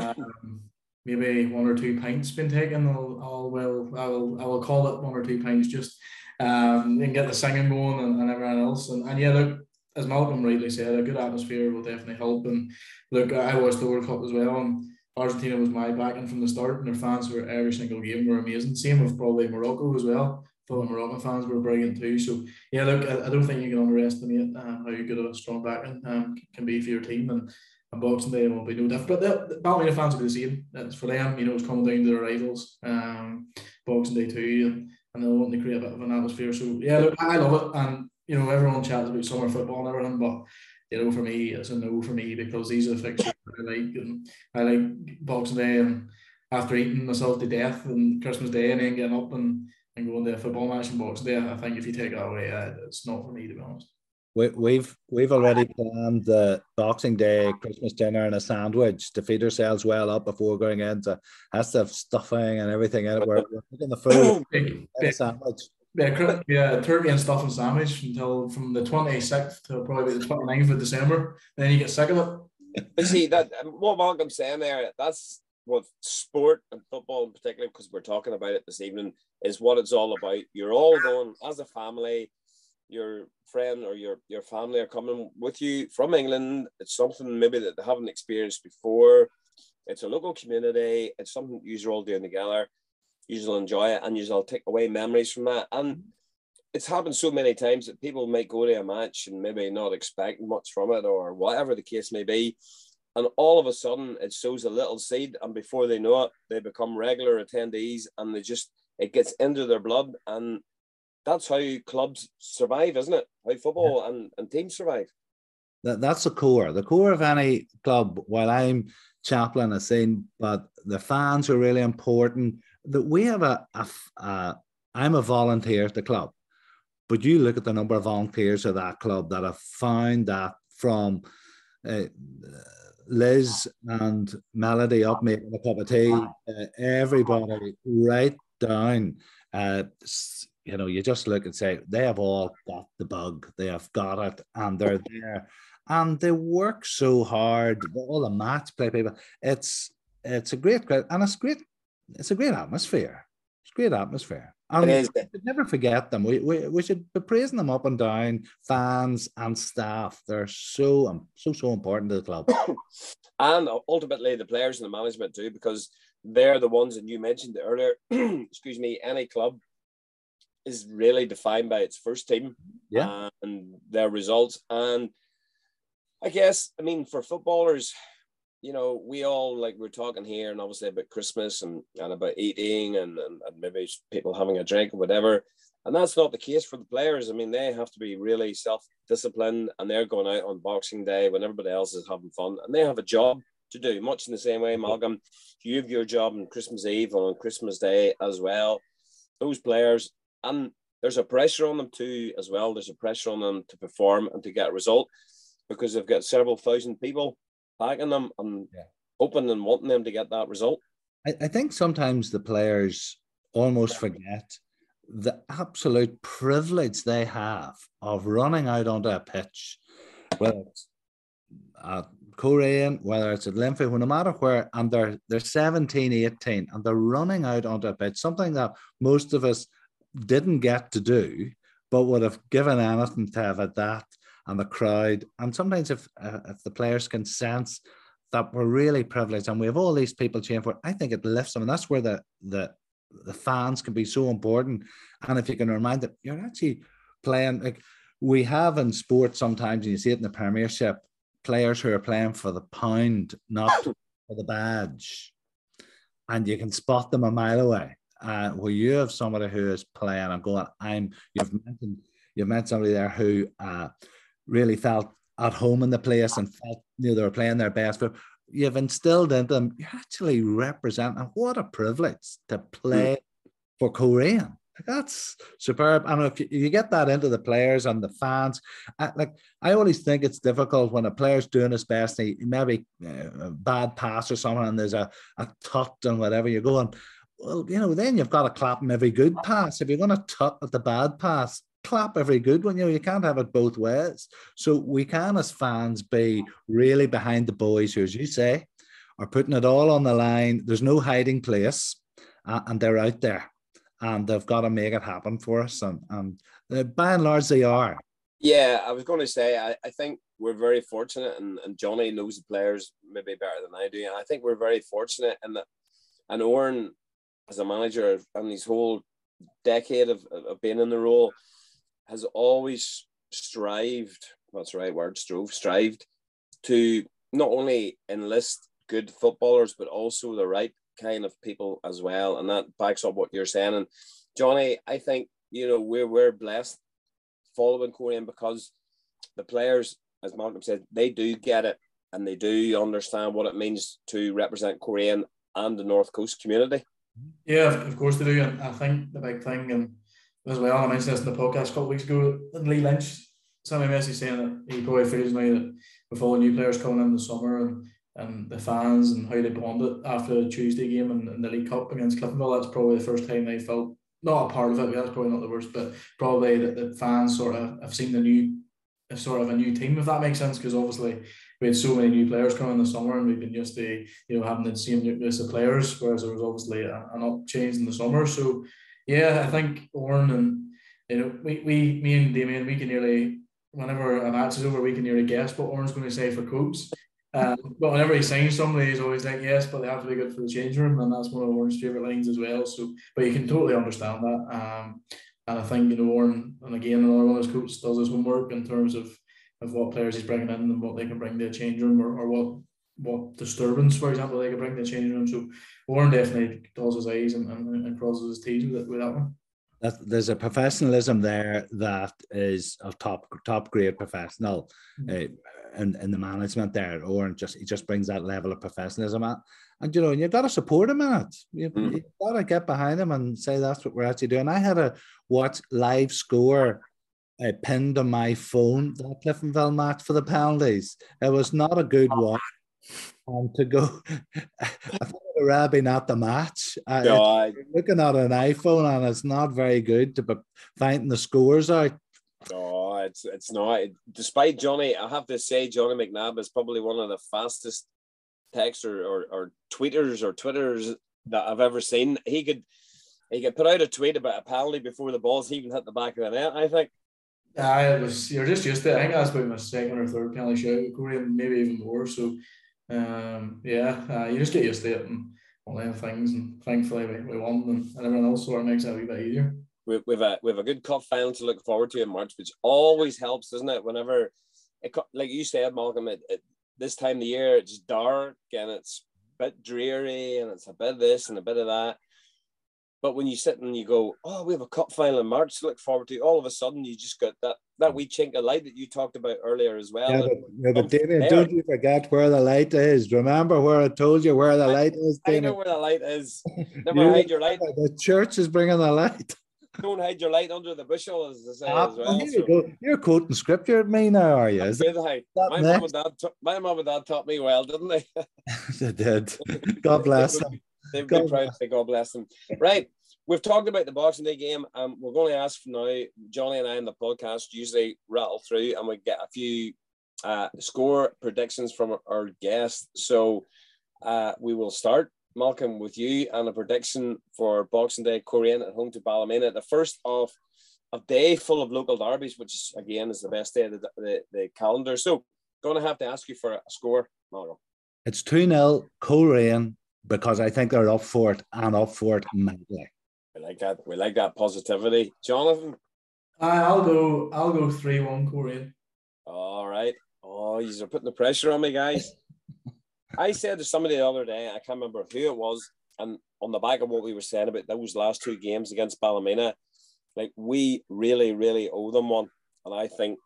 um, maybe one or two pints been taken, I'll, I'll well I will I will call it one or two pints just um and get the singing going and, and everyone else. And, and yeah, look, as Malcolm rightly said, a good atmosphere will definitely help. And look, I watched the World Cup as well, and Argentina was my backing from the start, and their fans were every single game were amazing. Same with probably Morocco as well. But the Moroccan fans were brilliant too. So yeah, look, I, I don't think you can underestimate um, how good a strong backing um, can be for your team. And, and Boxing Day won't be no different. But the, the Ballymena fans will be the same. That's for them. You know, it's coming down to their rivals. Um, Boxing Day too, and, and they'll want to create a bit of an atmosphere. So yeah, look, I love it. And you know, everyone chats about summer football and everything, but you know, for me, it's a no for me because these are the fixtures I like. And I like Boxing Day, and after eating myself to death and Christmas Day, and then getting up and, and going to a football match and Boxing Day, I think if you take it away, uh, it's not for me, to be honest. We, we've we've already planned the Boxing Day Christmas dinner and a sandwich to feed ourselves well up before going in. So that's the stuffing and everything in it. We're, we're making the food and a sandwich. Yeah, yeah, turkey and stuff and sandwich until from the twenty-sixth to probably the twenty-ninth of December. Then you get sick of it. But see, that what Malcolm's saying there, that's what sport and football in particular, because we're talking about it this evening, is what it's all about. You're all going as a family. Your friend or your, your family are coming with you from England. It's something maybe that they haven't experienced before. It's a local community. It's something you're all doing together. You'll enjoy it, and you'll take away memories from that. And it's happened so many times that people might go to a match and maybe not expect much from it, or whatever the case may be. And all of a sudden, it sows a little seed, and before they know it, they become regular attendees, and they just it gets into their blood. And that's how clubs survive, isn't it? How football yeah. and, and teams survive. That, that's the core. The core of any club, while I'm chaplain, I've seen, but the fans are really important. That we have a, a, a, I'm a volunteer at the club, but you look at the number of volunteers of that club that have found that from uh, Liz and Melody up making a cup of tea, uh, everybody right down. Uh, you know, you just look and say, they have all got the bug, they have got it, and they're there. And they work so hard, all the match play people. It's, it's a great, and it's great. It's a great atmosphere. It's a great atmosphere. And it is. We should never forget them. We, we we should be praising them up and down, fans and staff. They're so, so, so important to the club. And ultimately the players and the management too, because they're the ones, and you mentioned it earlier, excuse me, any club is really defined by its first team yeah. and their results. And I guess, I mean, for footballers, you know, we all, like, we're talking here and obviously about Christmas and, and about eating and, and, and maybe people having a drink or whatever. And that's not the case for the players. I mean, they have to be really self-disciplined, and they're going out on Boxing Day when everybody else is having fun, and they have a job to do, much in the same way, Malcolm, you have your job on Christmas Eve and on Christmas Day as well. Those players, and there's a pressure on them too as well. There's a pressure on them to perform and to get a result, because they've got several thousand people backing them and yeah. hoping and wanting them to get that result. I, I think sometimes the players almost forget the absolute privilege they have of running out onto a pitch, whether it's at Coleraine, whether it's at Linfield, no matter where, and they're, they're seventeen, eighteen, and they're running out onto a pitch, something that most of us didn't get to do, but would have given anything to have at that, and the crowd. And sometimes if, uh, if the players can sense that we're really privileged and we have all these people cheering for it, I think it lifts them. And that's where the, the the fans can be so important. And if you can remind them, you're actually playing, like we have in sports sometimes, and you see it in the Premiership, players who are playing for the pound, not for the badge. And you can spot them a mile away. Uh, where you have somebody who is playing and going, I'm, you've mentioned, you've met somebody there who uh, really felt at home in the place and felt, you know, they were playing their best, but you've instilled into them, you actually represent, and what a privilege to play mm. for Coleraine. Like, that's superb. And if you, you get that into the players and the fans, I, like I always think it's difficult when a player's doing his best, and he, maybe uh, a bad pass or something, and there's a, a tut and whatever, you're going, well, you know, then you've got to clap him every good pass. If you're going to tut at the bad pass, clap every good one. You know, you can't have it both ways. So we can, as fans, be really behind the boys who, as you say, are putting it all on the line. There's no hiding place, uh, and they're out there, and they've got to make it happen for us. And, and uh, by and large, they are. Yeah, I was going to say, I, I think we're very fortunate, and, and Johnny knows the players maybe better than I do. And I think we're very fortunate in that, and Oran, as a manager, and his whole decade of, of being in the role, has always strived, that's the right word, strove, strived to not only enlist good footballers, but also the right kind of people as well. And that backs up what you're saying. And Johnny, I think, you know, we're, we're blessed following Coleraine, because the players, as Malcolm said, they do get it, and they do understand what it means to represent Coleraine and the North Coast community. Yeah, of course they do. And I think the big thing, and as well, I mentioned this in the podcast a couple of weeks ago, Lee Lynch sent me a message saying that he probably feels now that with all the new players coming in the summer and, and the fans and how they bonded after the Tuesday game and, and the League Cup against Cliftonville, that's probably the first time they felt, not a part of it, that's probably not the worst, but probably that the fans sort of have seen the new, sort of a new team, if that makes sense, because obviously we had so many new players coming in the summer, and we've been used to, you know, having the same nucleus of players, whereas there was obviously an up change in the summer. So yeah, I think Oran and, you know, we, we me and Damien, we can nearly, whenever a match is over, we can nearly guess what Oran's going to say for coach. Um, but whenever he signs somebody, he's always like, yes, but they have to be good for the change room, and that's one of Oran's favourite lines as well. So, but you can totally understand that. Um, and I think, you know, Oran, and again, another one of his coaches does his homework in terms of, of what players he's bringing in and what they can bring to the change room, or, or what what disturbance, for example, they can bring to the change room. So Warren definitely does his eyes and, and, and crosses his T's with, with that one. That, there's a professionalism there that is of top top grade professional mm-hmm. uh, in, in the management there. Warren just he just brings that level of professionalism at. And, you know, and you've got to support him in it. You've, mm-hmm. you've got to get behind him and say that's what we're actually doing. I had a watch live score uh, pinned on my phone, that Cliftonville match for the penalties. It was not a good watch. Um, to go, I thought it would rather be not the match. Uh, no, you're looking at an iPhone, and it's not very good to be finding the scores out. No, it's it's not. Despite Johnny, I have to say, Johnny McNabb is probably one of the fastest texts or, or, or tweeters or twitters that I've ever seen. He could he could put out a tweet about a penalty before the ball's even hit the back of the net, I think. I was you're just used to it. I think that's about my second or third penalty shout, Korean, maybe even more. So um yeah, uh, you just get used to it and all them things, and thankfully we, we won them, and everyone else sort of makes it a wee bit easier. We've we've a we've a good cup final to look forward to in March, which always helps, doesn't it? Whenever it, like you said, Malcolm, it, it, this time of the year it's dark and it's a bit dreary and it's a bit of this and a bit of that. But when you sit and you go, oh, we have a cup final in March to look forward to, all of a sudden you just got that, that wee chink of light that you talked about earlier as well. Yeah, but, yeah, but Damien, don't you forget where the light is. Remember where I told you where the I, light is, Damien. I know where the light is. Never you, hide your light. The church is bringing the light. Don't hide your light under the bushel, as I say, ah, as well. Here so. You go. You're quoting scripture at me now, are you? Is that, that my, mom and dad t- my mom and dad taught me well, didn't they? They did. God bless them. They've been proud to say God bless them. Right. We've talked about the Boxing Day game. Um, we're going to ask for now, Johnny and I on the podcast usually rattle through and we get a few uh, score predictions from our, our guests. So uh, we will start, Malcolm, with you and a prediction for Boxing Day, Coleraine at home to Ballymena. The first of a day full of local derbies, which is, again is the best day of the, the, the calendar. So going to have to ask you for a score, Malcolm. It's two nil Coleraine, because I think they're up for it and up for it mightily. We like that. We like that positivity. Jonathan? Uh, I'll go I'll go three one Coleraine. All right. Oh, you're putting the pressure on me, guys. I said to somebody the other day, I can't remember who it was, and on the back of what we were saying about those last two games against Ballymena, like, we really, really owe them one. And I think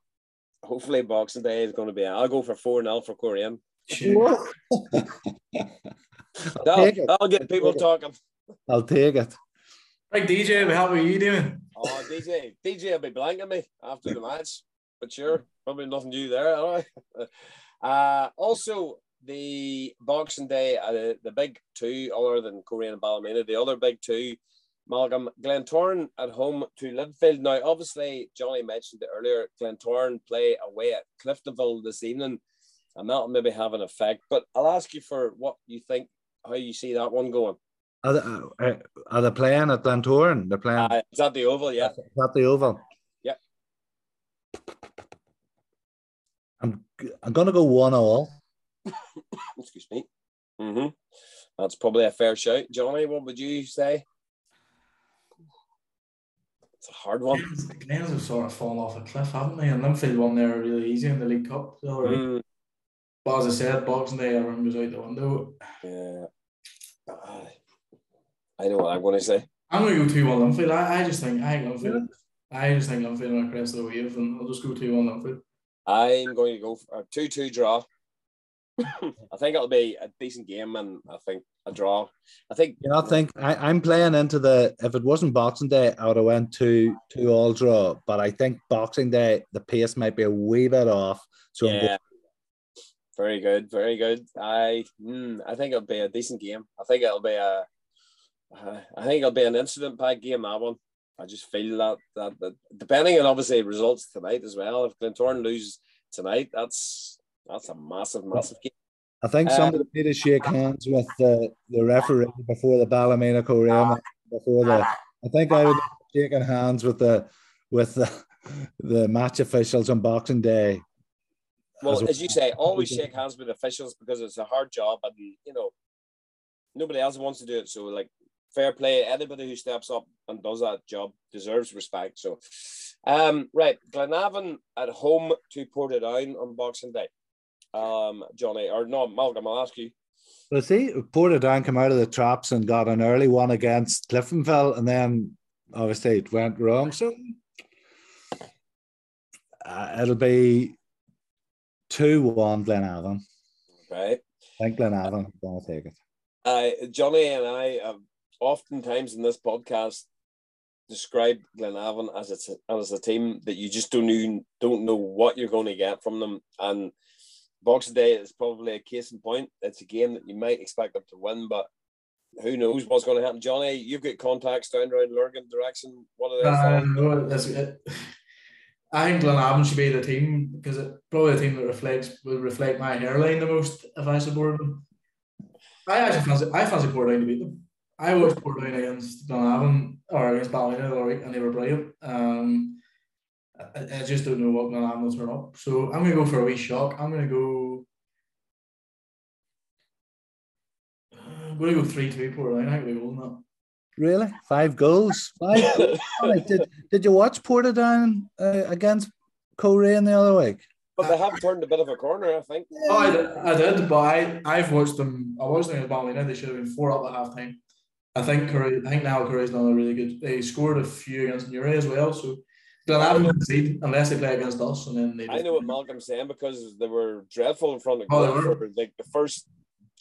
hopefully Boxing Day is going to be, I'll go for four nil for Coleraine. Sure. That'll, that'll get people talking. I'll take it. Right, D J, how are you doing? Oh, D J, D J will be blanking me after the match, but sure, probably nothing new there. All right. Uh, also, the Boxing Day, uh, the big two, other than Coleraine and Ballymena, the other big two, Malcolm, Glentoran at home to Linfield. Now, obviously, Johnny mentioned it earlier, Glentoran play away at Cliftonville this evening, and that'll maybe have an effect. But I'll ask you for what you think, how you see that one going. Are they, are, are they playing at Glentoran? They're playing. Uh, it's at the Oval, yeah. It's at the Oval. Yeah. I'm I'm gonna go one all. Excuse me. Mm-hmm. That's probably a fair shout, Johnny. What would you say? It's a hard one. The Canadians have sort of fallen off a cliff, haven't they? And Linfield won there really easy in the League Cup. Already. Mm. But as I said, Boxing Day, everyone was out the window. Yeah. Uh, I know what I'm going to say. I'm going to go two one Linfield. I, I just think I think Linfield. I just think Linfield on the crest of the wave, and I'll just go two one Linfield. I'm going to go for a two two draw. I think it'll be a decent game, and I think a draw. I think. You know, I think I, I'm playing into the. If it wasn't Boxing Day, I would have went two two all draw. But I think Boxing Day, the pace might be a wee bit off. So yeah. I'm going Very good, very good. I mm, I think it'll be a decent game. I think it'll be a, uh, I think it'll be an incident pack game, that one. I just feel that, that that depending on obviously results tonight as well. If Glentoran lose tonight, that's that's a massive, massive game. I think uh, somebody need to shake hands with the, the referee before the Ballymena Coleraine before the. I think I would be shaking hands with the with the, the match officials on Boxing Day. Well, as you say, always shake hands with officials because it's a hard job, and you know nobody else wants to do it. So, like, fair play. Anybody who steps up and does that job deserves respect. So, um, right, Glenavon at home to Portadown on Boxing Day. Um, Johnny or no, Malcolm, I'll ask you. Well, see, Portadown came out of the traps and got an early one against Cliftonville, and then obviously it went wrong. So uh, it'll be. two one Glenavon. Right. I think Glenavon is going to take it. Uh, Johnny and I have oftentimes in this podcast described Glenavon as it's as a team that you just don't know, don't know what you're going to get from them. And Boxing Day is probably a case in point. It's a game that you might expect them to win, but who knows what's going to happen. Johnny, you've got contacts down around Lurgan direction. What are they? Uh, no, that's it. I think Glenavon should be the team because it's probably the team that reflects will reflect my hairline the most if I support them. I actually fancy I fancy Portadown to beat them. I watched Portadown against Glenavon or against Ballymena and they were brilliant. Um, I, I just don't know what Glenavon will turn up. So I'm going to go for a wee shock. I'm going to go. I'm going to go three two Portadown. I'm going to go on that. Really? Five goals? Five goals. did, did you watch Portadown uh, against Coleraine the other week? But they have turned a bit of a corner, I think. Yeah. Oh, I did, I did but I, I've watched them. I watched them at Ballymena. They should have been four up at half time. I think Correa, I think now Correa's not really good. They scored a few against Newry as well, so Glenavon don't concede unless they play against us, and then they. I know what Malcolm's saying because they were dreadful in front of goal for like the first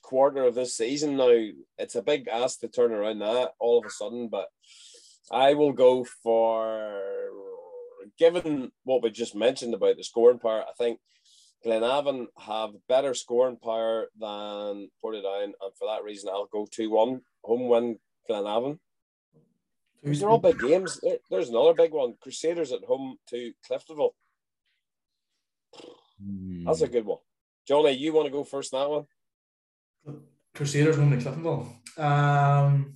quarter of this season. Now it's a big ask to turn around that all of a sudden, but I will go for, given what we just mentioned about the scoring power, I think Glenavon have better scoring power than Portadown, and for that reason I'll go two one home win Glenavon. These are all big games. There's another big one, Crusaders at home to Cliftonville. Mm. That's a good one. Johnny, you want to go first on that one? Crusaders home to Cliftonville. Um,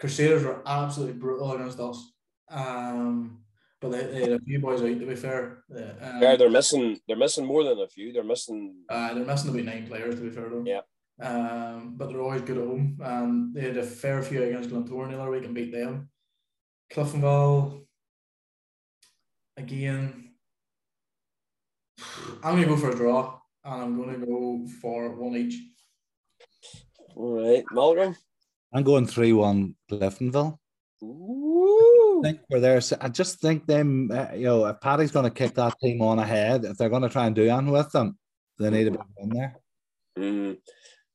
Crusaders were absolutely brutal against us. Um, but they, they had a few boys out, to be fair. Um, yeah, they're missing they're missing more than a few. They're missing uh, they're missing about nine players, to be fair though. Yeah. Um, but they're always good at home. Um, they had a fair few against Glentoran the other week and beat them. Cliftonville, again, I'm going to go for a draw, and I'm going to go for one each. All right, Malcolm? I'm going three one Cliftonville. Ooh. I think we're there. So I just think them, uh, you know, if Paddy's going to kick that team on ahead, if they're going to try and do anything with them, they need a bit in there. Mm.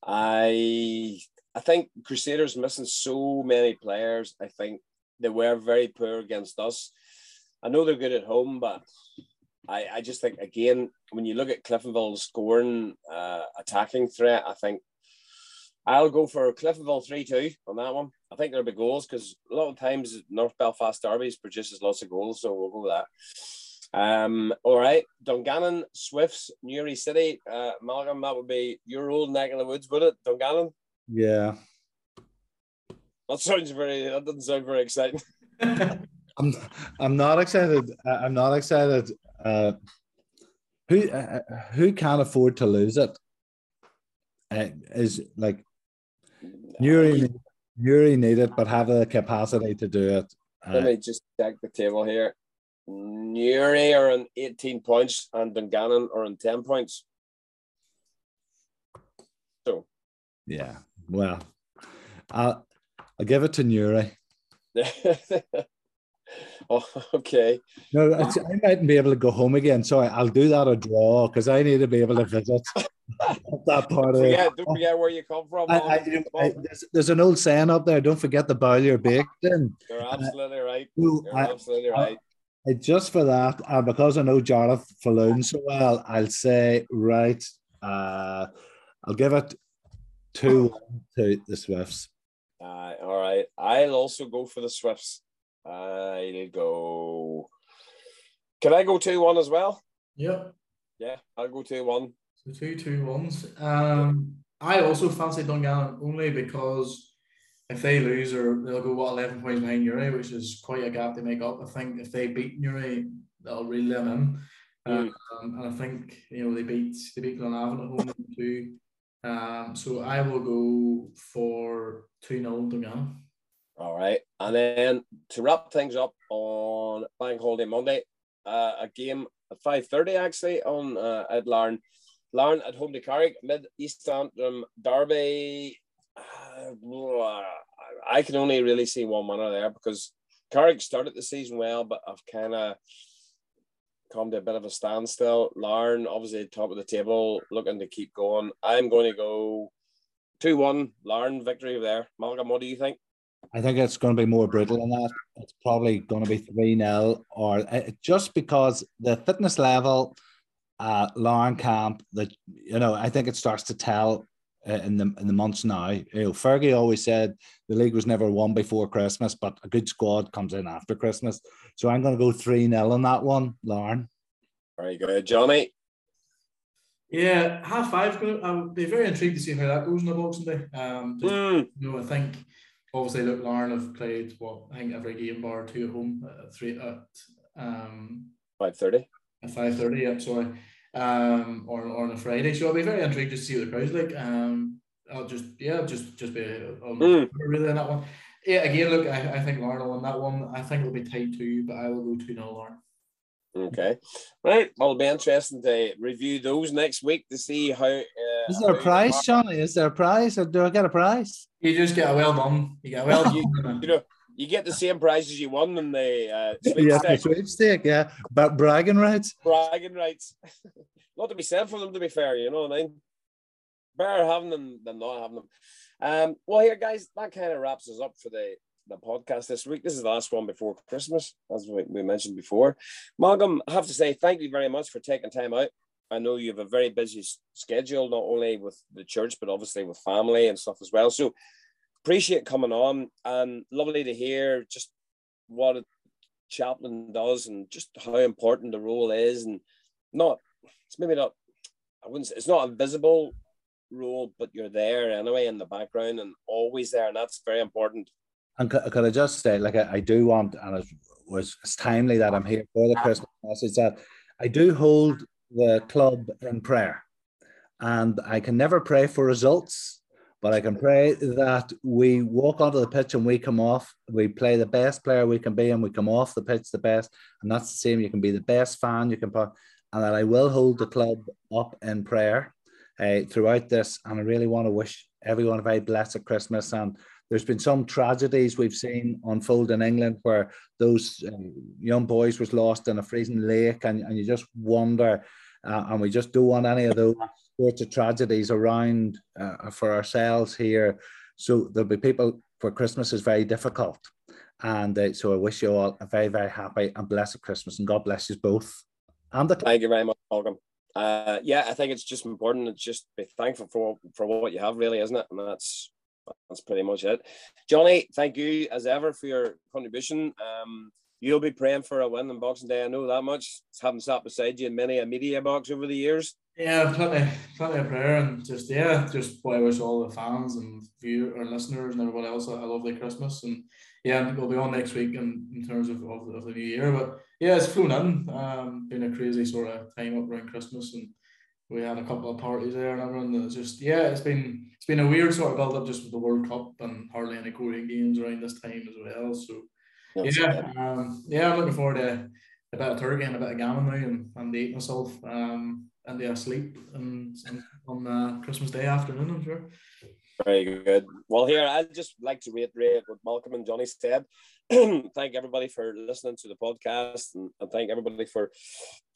I I think Crusaders missing so many players. I think they were very poor against us. I know they're good at home, but I, I just think, again, when you look at Cliftonville's scoring uh, attacking threat, I think I'll go for Cliftonville three two on that one. I think there'll be goals because a lot of times North Belfast derbies produces lots of goals, so we'll go with that. Um, all right, Dungannon, Swifts, Newry City. Uh, Malcolm, that would be your old neck in the woods, would it? Dungannon? Yeah. That sounds very, that doesn't sound very exciting. I'm, I'm not excited. I'm not excited. Uh, who, uh, who can't afford to lose it? Uh, is like Newry, Newry need it, but have the capacity to do it. Uh, Let me just check the table here. Newry are on eighteen points and Dungannon are on ten points. So, yeah, well, I'll, I'll give it to Newry. Oh, okay. No, it's, I mightn't be able to go home again. Sorry, I'll do that a draw because I need to be able to visit that part of it. Don't forget where you come from. I, I, you know, I, there's, there's an old saying up there, don't forget the bowl you're baked in. You're absolutely uh, right. You're I, absolutely I, right. I, Just for that, and because I know Jarlath Falloon so well, I'll say, right, uh, I'll give it two one to the Swifts. Uh, all right. I'll also go for the Swifts. I'll go... Can I go two one as well? Yeah. Yeah, I'll go two one. So two two ones. Um, I also fancy Dungannon only because... If they lose, or they'll go what eleven points behind Newry, which is quite a gap to make up. I think if they beat Newry, they'll reel them in. Um, mm. And I think you know they beat they beat Glenavon at home too. Um, so I will go for two nil Dungannon. All right, and then to wrap things up on Bank Holiday Monday, uh, a game at five thirty actually on uh, at Larne. Larne at home to Carrick, Mid East Antrim derby. I can only really see one winner there because Carrick started the season well, but I've kind of come to a bit of a standstill. Larne, obviously, top of the table, looking to keep going. I'm going to go two one, Larne victory there. Malcolm, what do you think? I think it's going to be more brutal than that. It's probably going to be three nil, or uh, just because the fitness level, uh, Larne camp, that you know, I think it starts to tell. In the in the months now, you know, Fergie always said the league was never won before Christmas, but a good squad comes in after Christmas. So I'm going to go three nil on that one, Larne. Very good, Johnny. Yeah, half five. I'll be very intrigued to see how that goes in the Boxing Day. Um, just, mm. You know, I think obviously, look, Larne have played what I think every game bar two at home at three at um five thirty at five thirty. Yep, sorry. Um, or, or on a Friday, so I'll be very intrigued to see what the crowd's like. Um, I'll just yeah, just just be on mm. really on that one. Yeah, again, look, I, I think Larne will win that one. I think it'll be tight too, but I will go two nil Larne. Okay. Right. Well, it'll be interesting to review those next week to see how... Uh, is there a prize, Johnny? Is there a prize? Or do I get a prize? You just get a well done. You get a well done. you, you know, you get the same prize as you won in the uh, sweepstake. sweepstake, yeah. But bragging rights. Bragging rights. Not to be said for them, to be fair, you know what I mean? Better having them than not having them. Um, well, here, guys, that kind of wraps us up for the... the podcast this week. This is the last one before Christmas, as we mentioned before. Malcolm, I have to say thank you very much for taking time out. I know you have a very busy schedule, not only with the church, but obviously with family and stuff as well. So appreciate coming on, and lovely to hear just what a chaplain does and just how important the role is. And not, it's maybe not, I wouldn't say it's not a visible role, but you're there anyway in the background and always there. And that's very important. And could I just say, like, I, I do want, and it was it's timely that I'm here for the Christmas message, that I do hold the club in prayer. And I can never pray for results, but I can pray that we walk onto the pitch and we come off, we play the best player we can be, and we come off the pitch the best. And that's the same. You can be the best fan you can put, and that I will hold the club up in prayer uh, throughout this. And I really want to wish everyone a very blessed Christmas. And there's been some tragedies we've seen unfold in England where those uh, young boys was lost in a freezing lake, and, and you just wonder, uh, and we just don't want any of those sorts of tragedies around uh, for ourselves here. So there'll be people for Christmas is very difficult. And uh, so I wish you all a very, very happy and blessed Christmas, and God bless you both. And the- Thank you very much, Malcolm. Uh, yeah, I think it's just important to just be thankful for, for what you have, really, isn't it? And that's... That's pretty much it. Johnny, thank you as ever for your contribution. Um, you'll be praying for a win on Boxing Day. I know that much. Having sat beside you in many a media box over the years. Yeah, plenty, plenty of prayer, and just yeah, just boy, I wish all the fans and viewers and listeners and everybody else a lovely Christmas. And yeah, we'll be on next week in, in terms of, of, of the new year. But yeah, it's flown in. Um, been a crazy sort of time up around Christmas, and we had a couple of parties there and everyone. That's just yeah, it's been it's been a weird sort of build up just with the World Cup and hardly any Korean games around this time as well. So that's yeah, um, yeah, I'm looking forward to a bit of turkey and a bit of gammon now, and, and eating myself um and the sleep and, and on uh, Christmas Day afternoon, I'm sure. Very good. Well, here I'd just like to reiterate what Malcolm and Johnny said. Thank everybody for listening to the podcast, and, and thank everybody for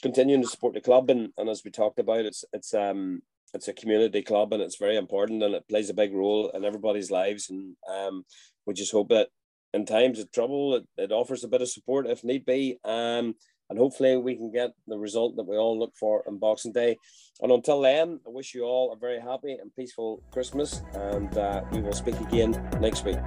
continuing to support the club. And, and as we talked about, it's it's um it's a community club, and it's very important, and it plays a big role in everybody's lives. And um, we just hope that in times of trouble, it, it offers a bit of support if need be. Um, and hopefully we can get the result that we all look for on Boxing Day. And until then, I wish you all a very happy and peaceful Christmas, and uh, we will speak again next week.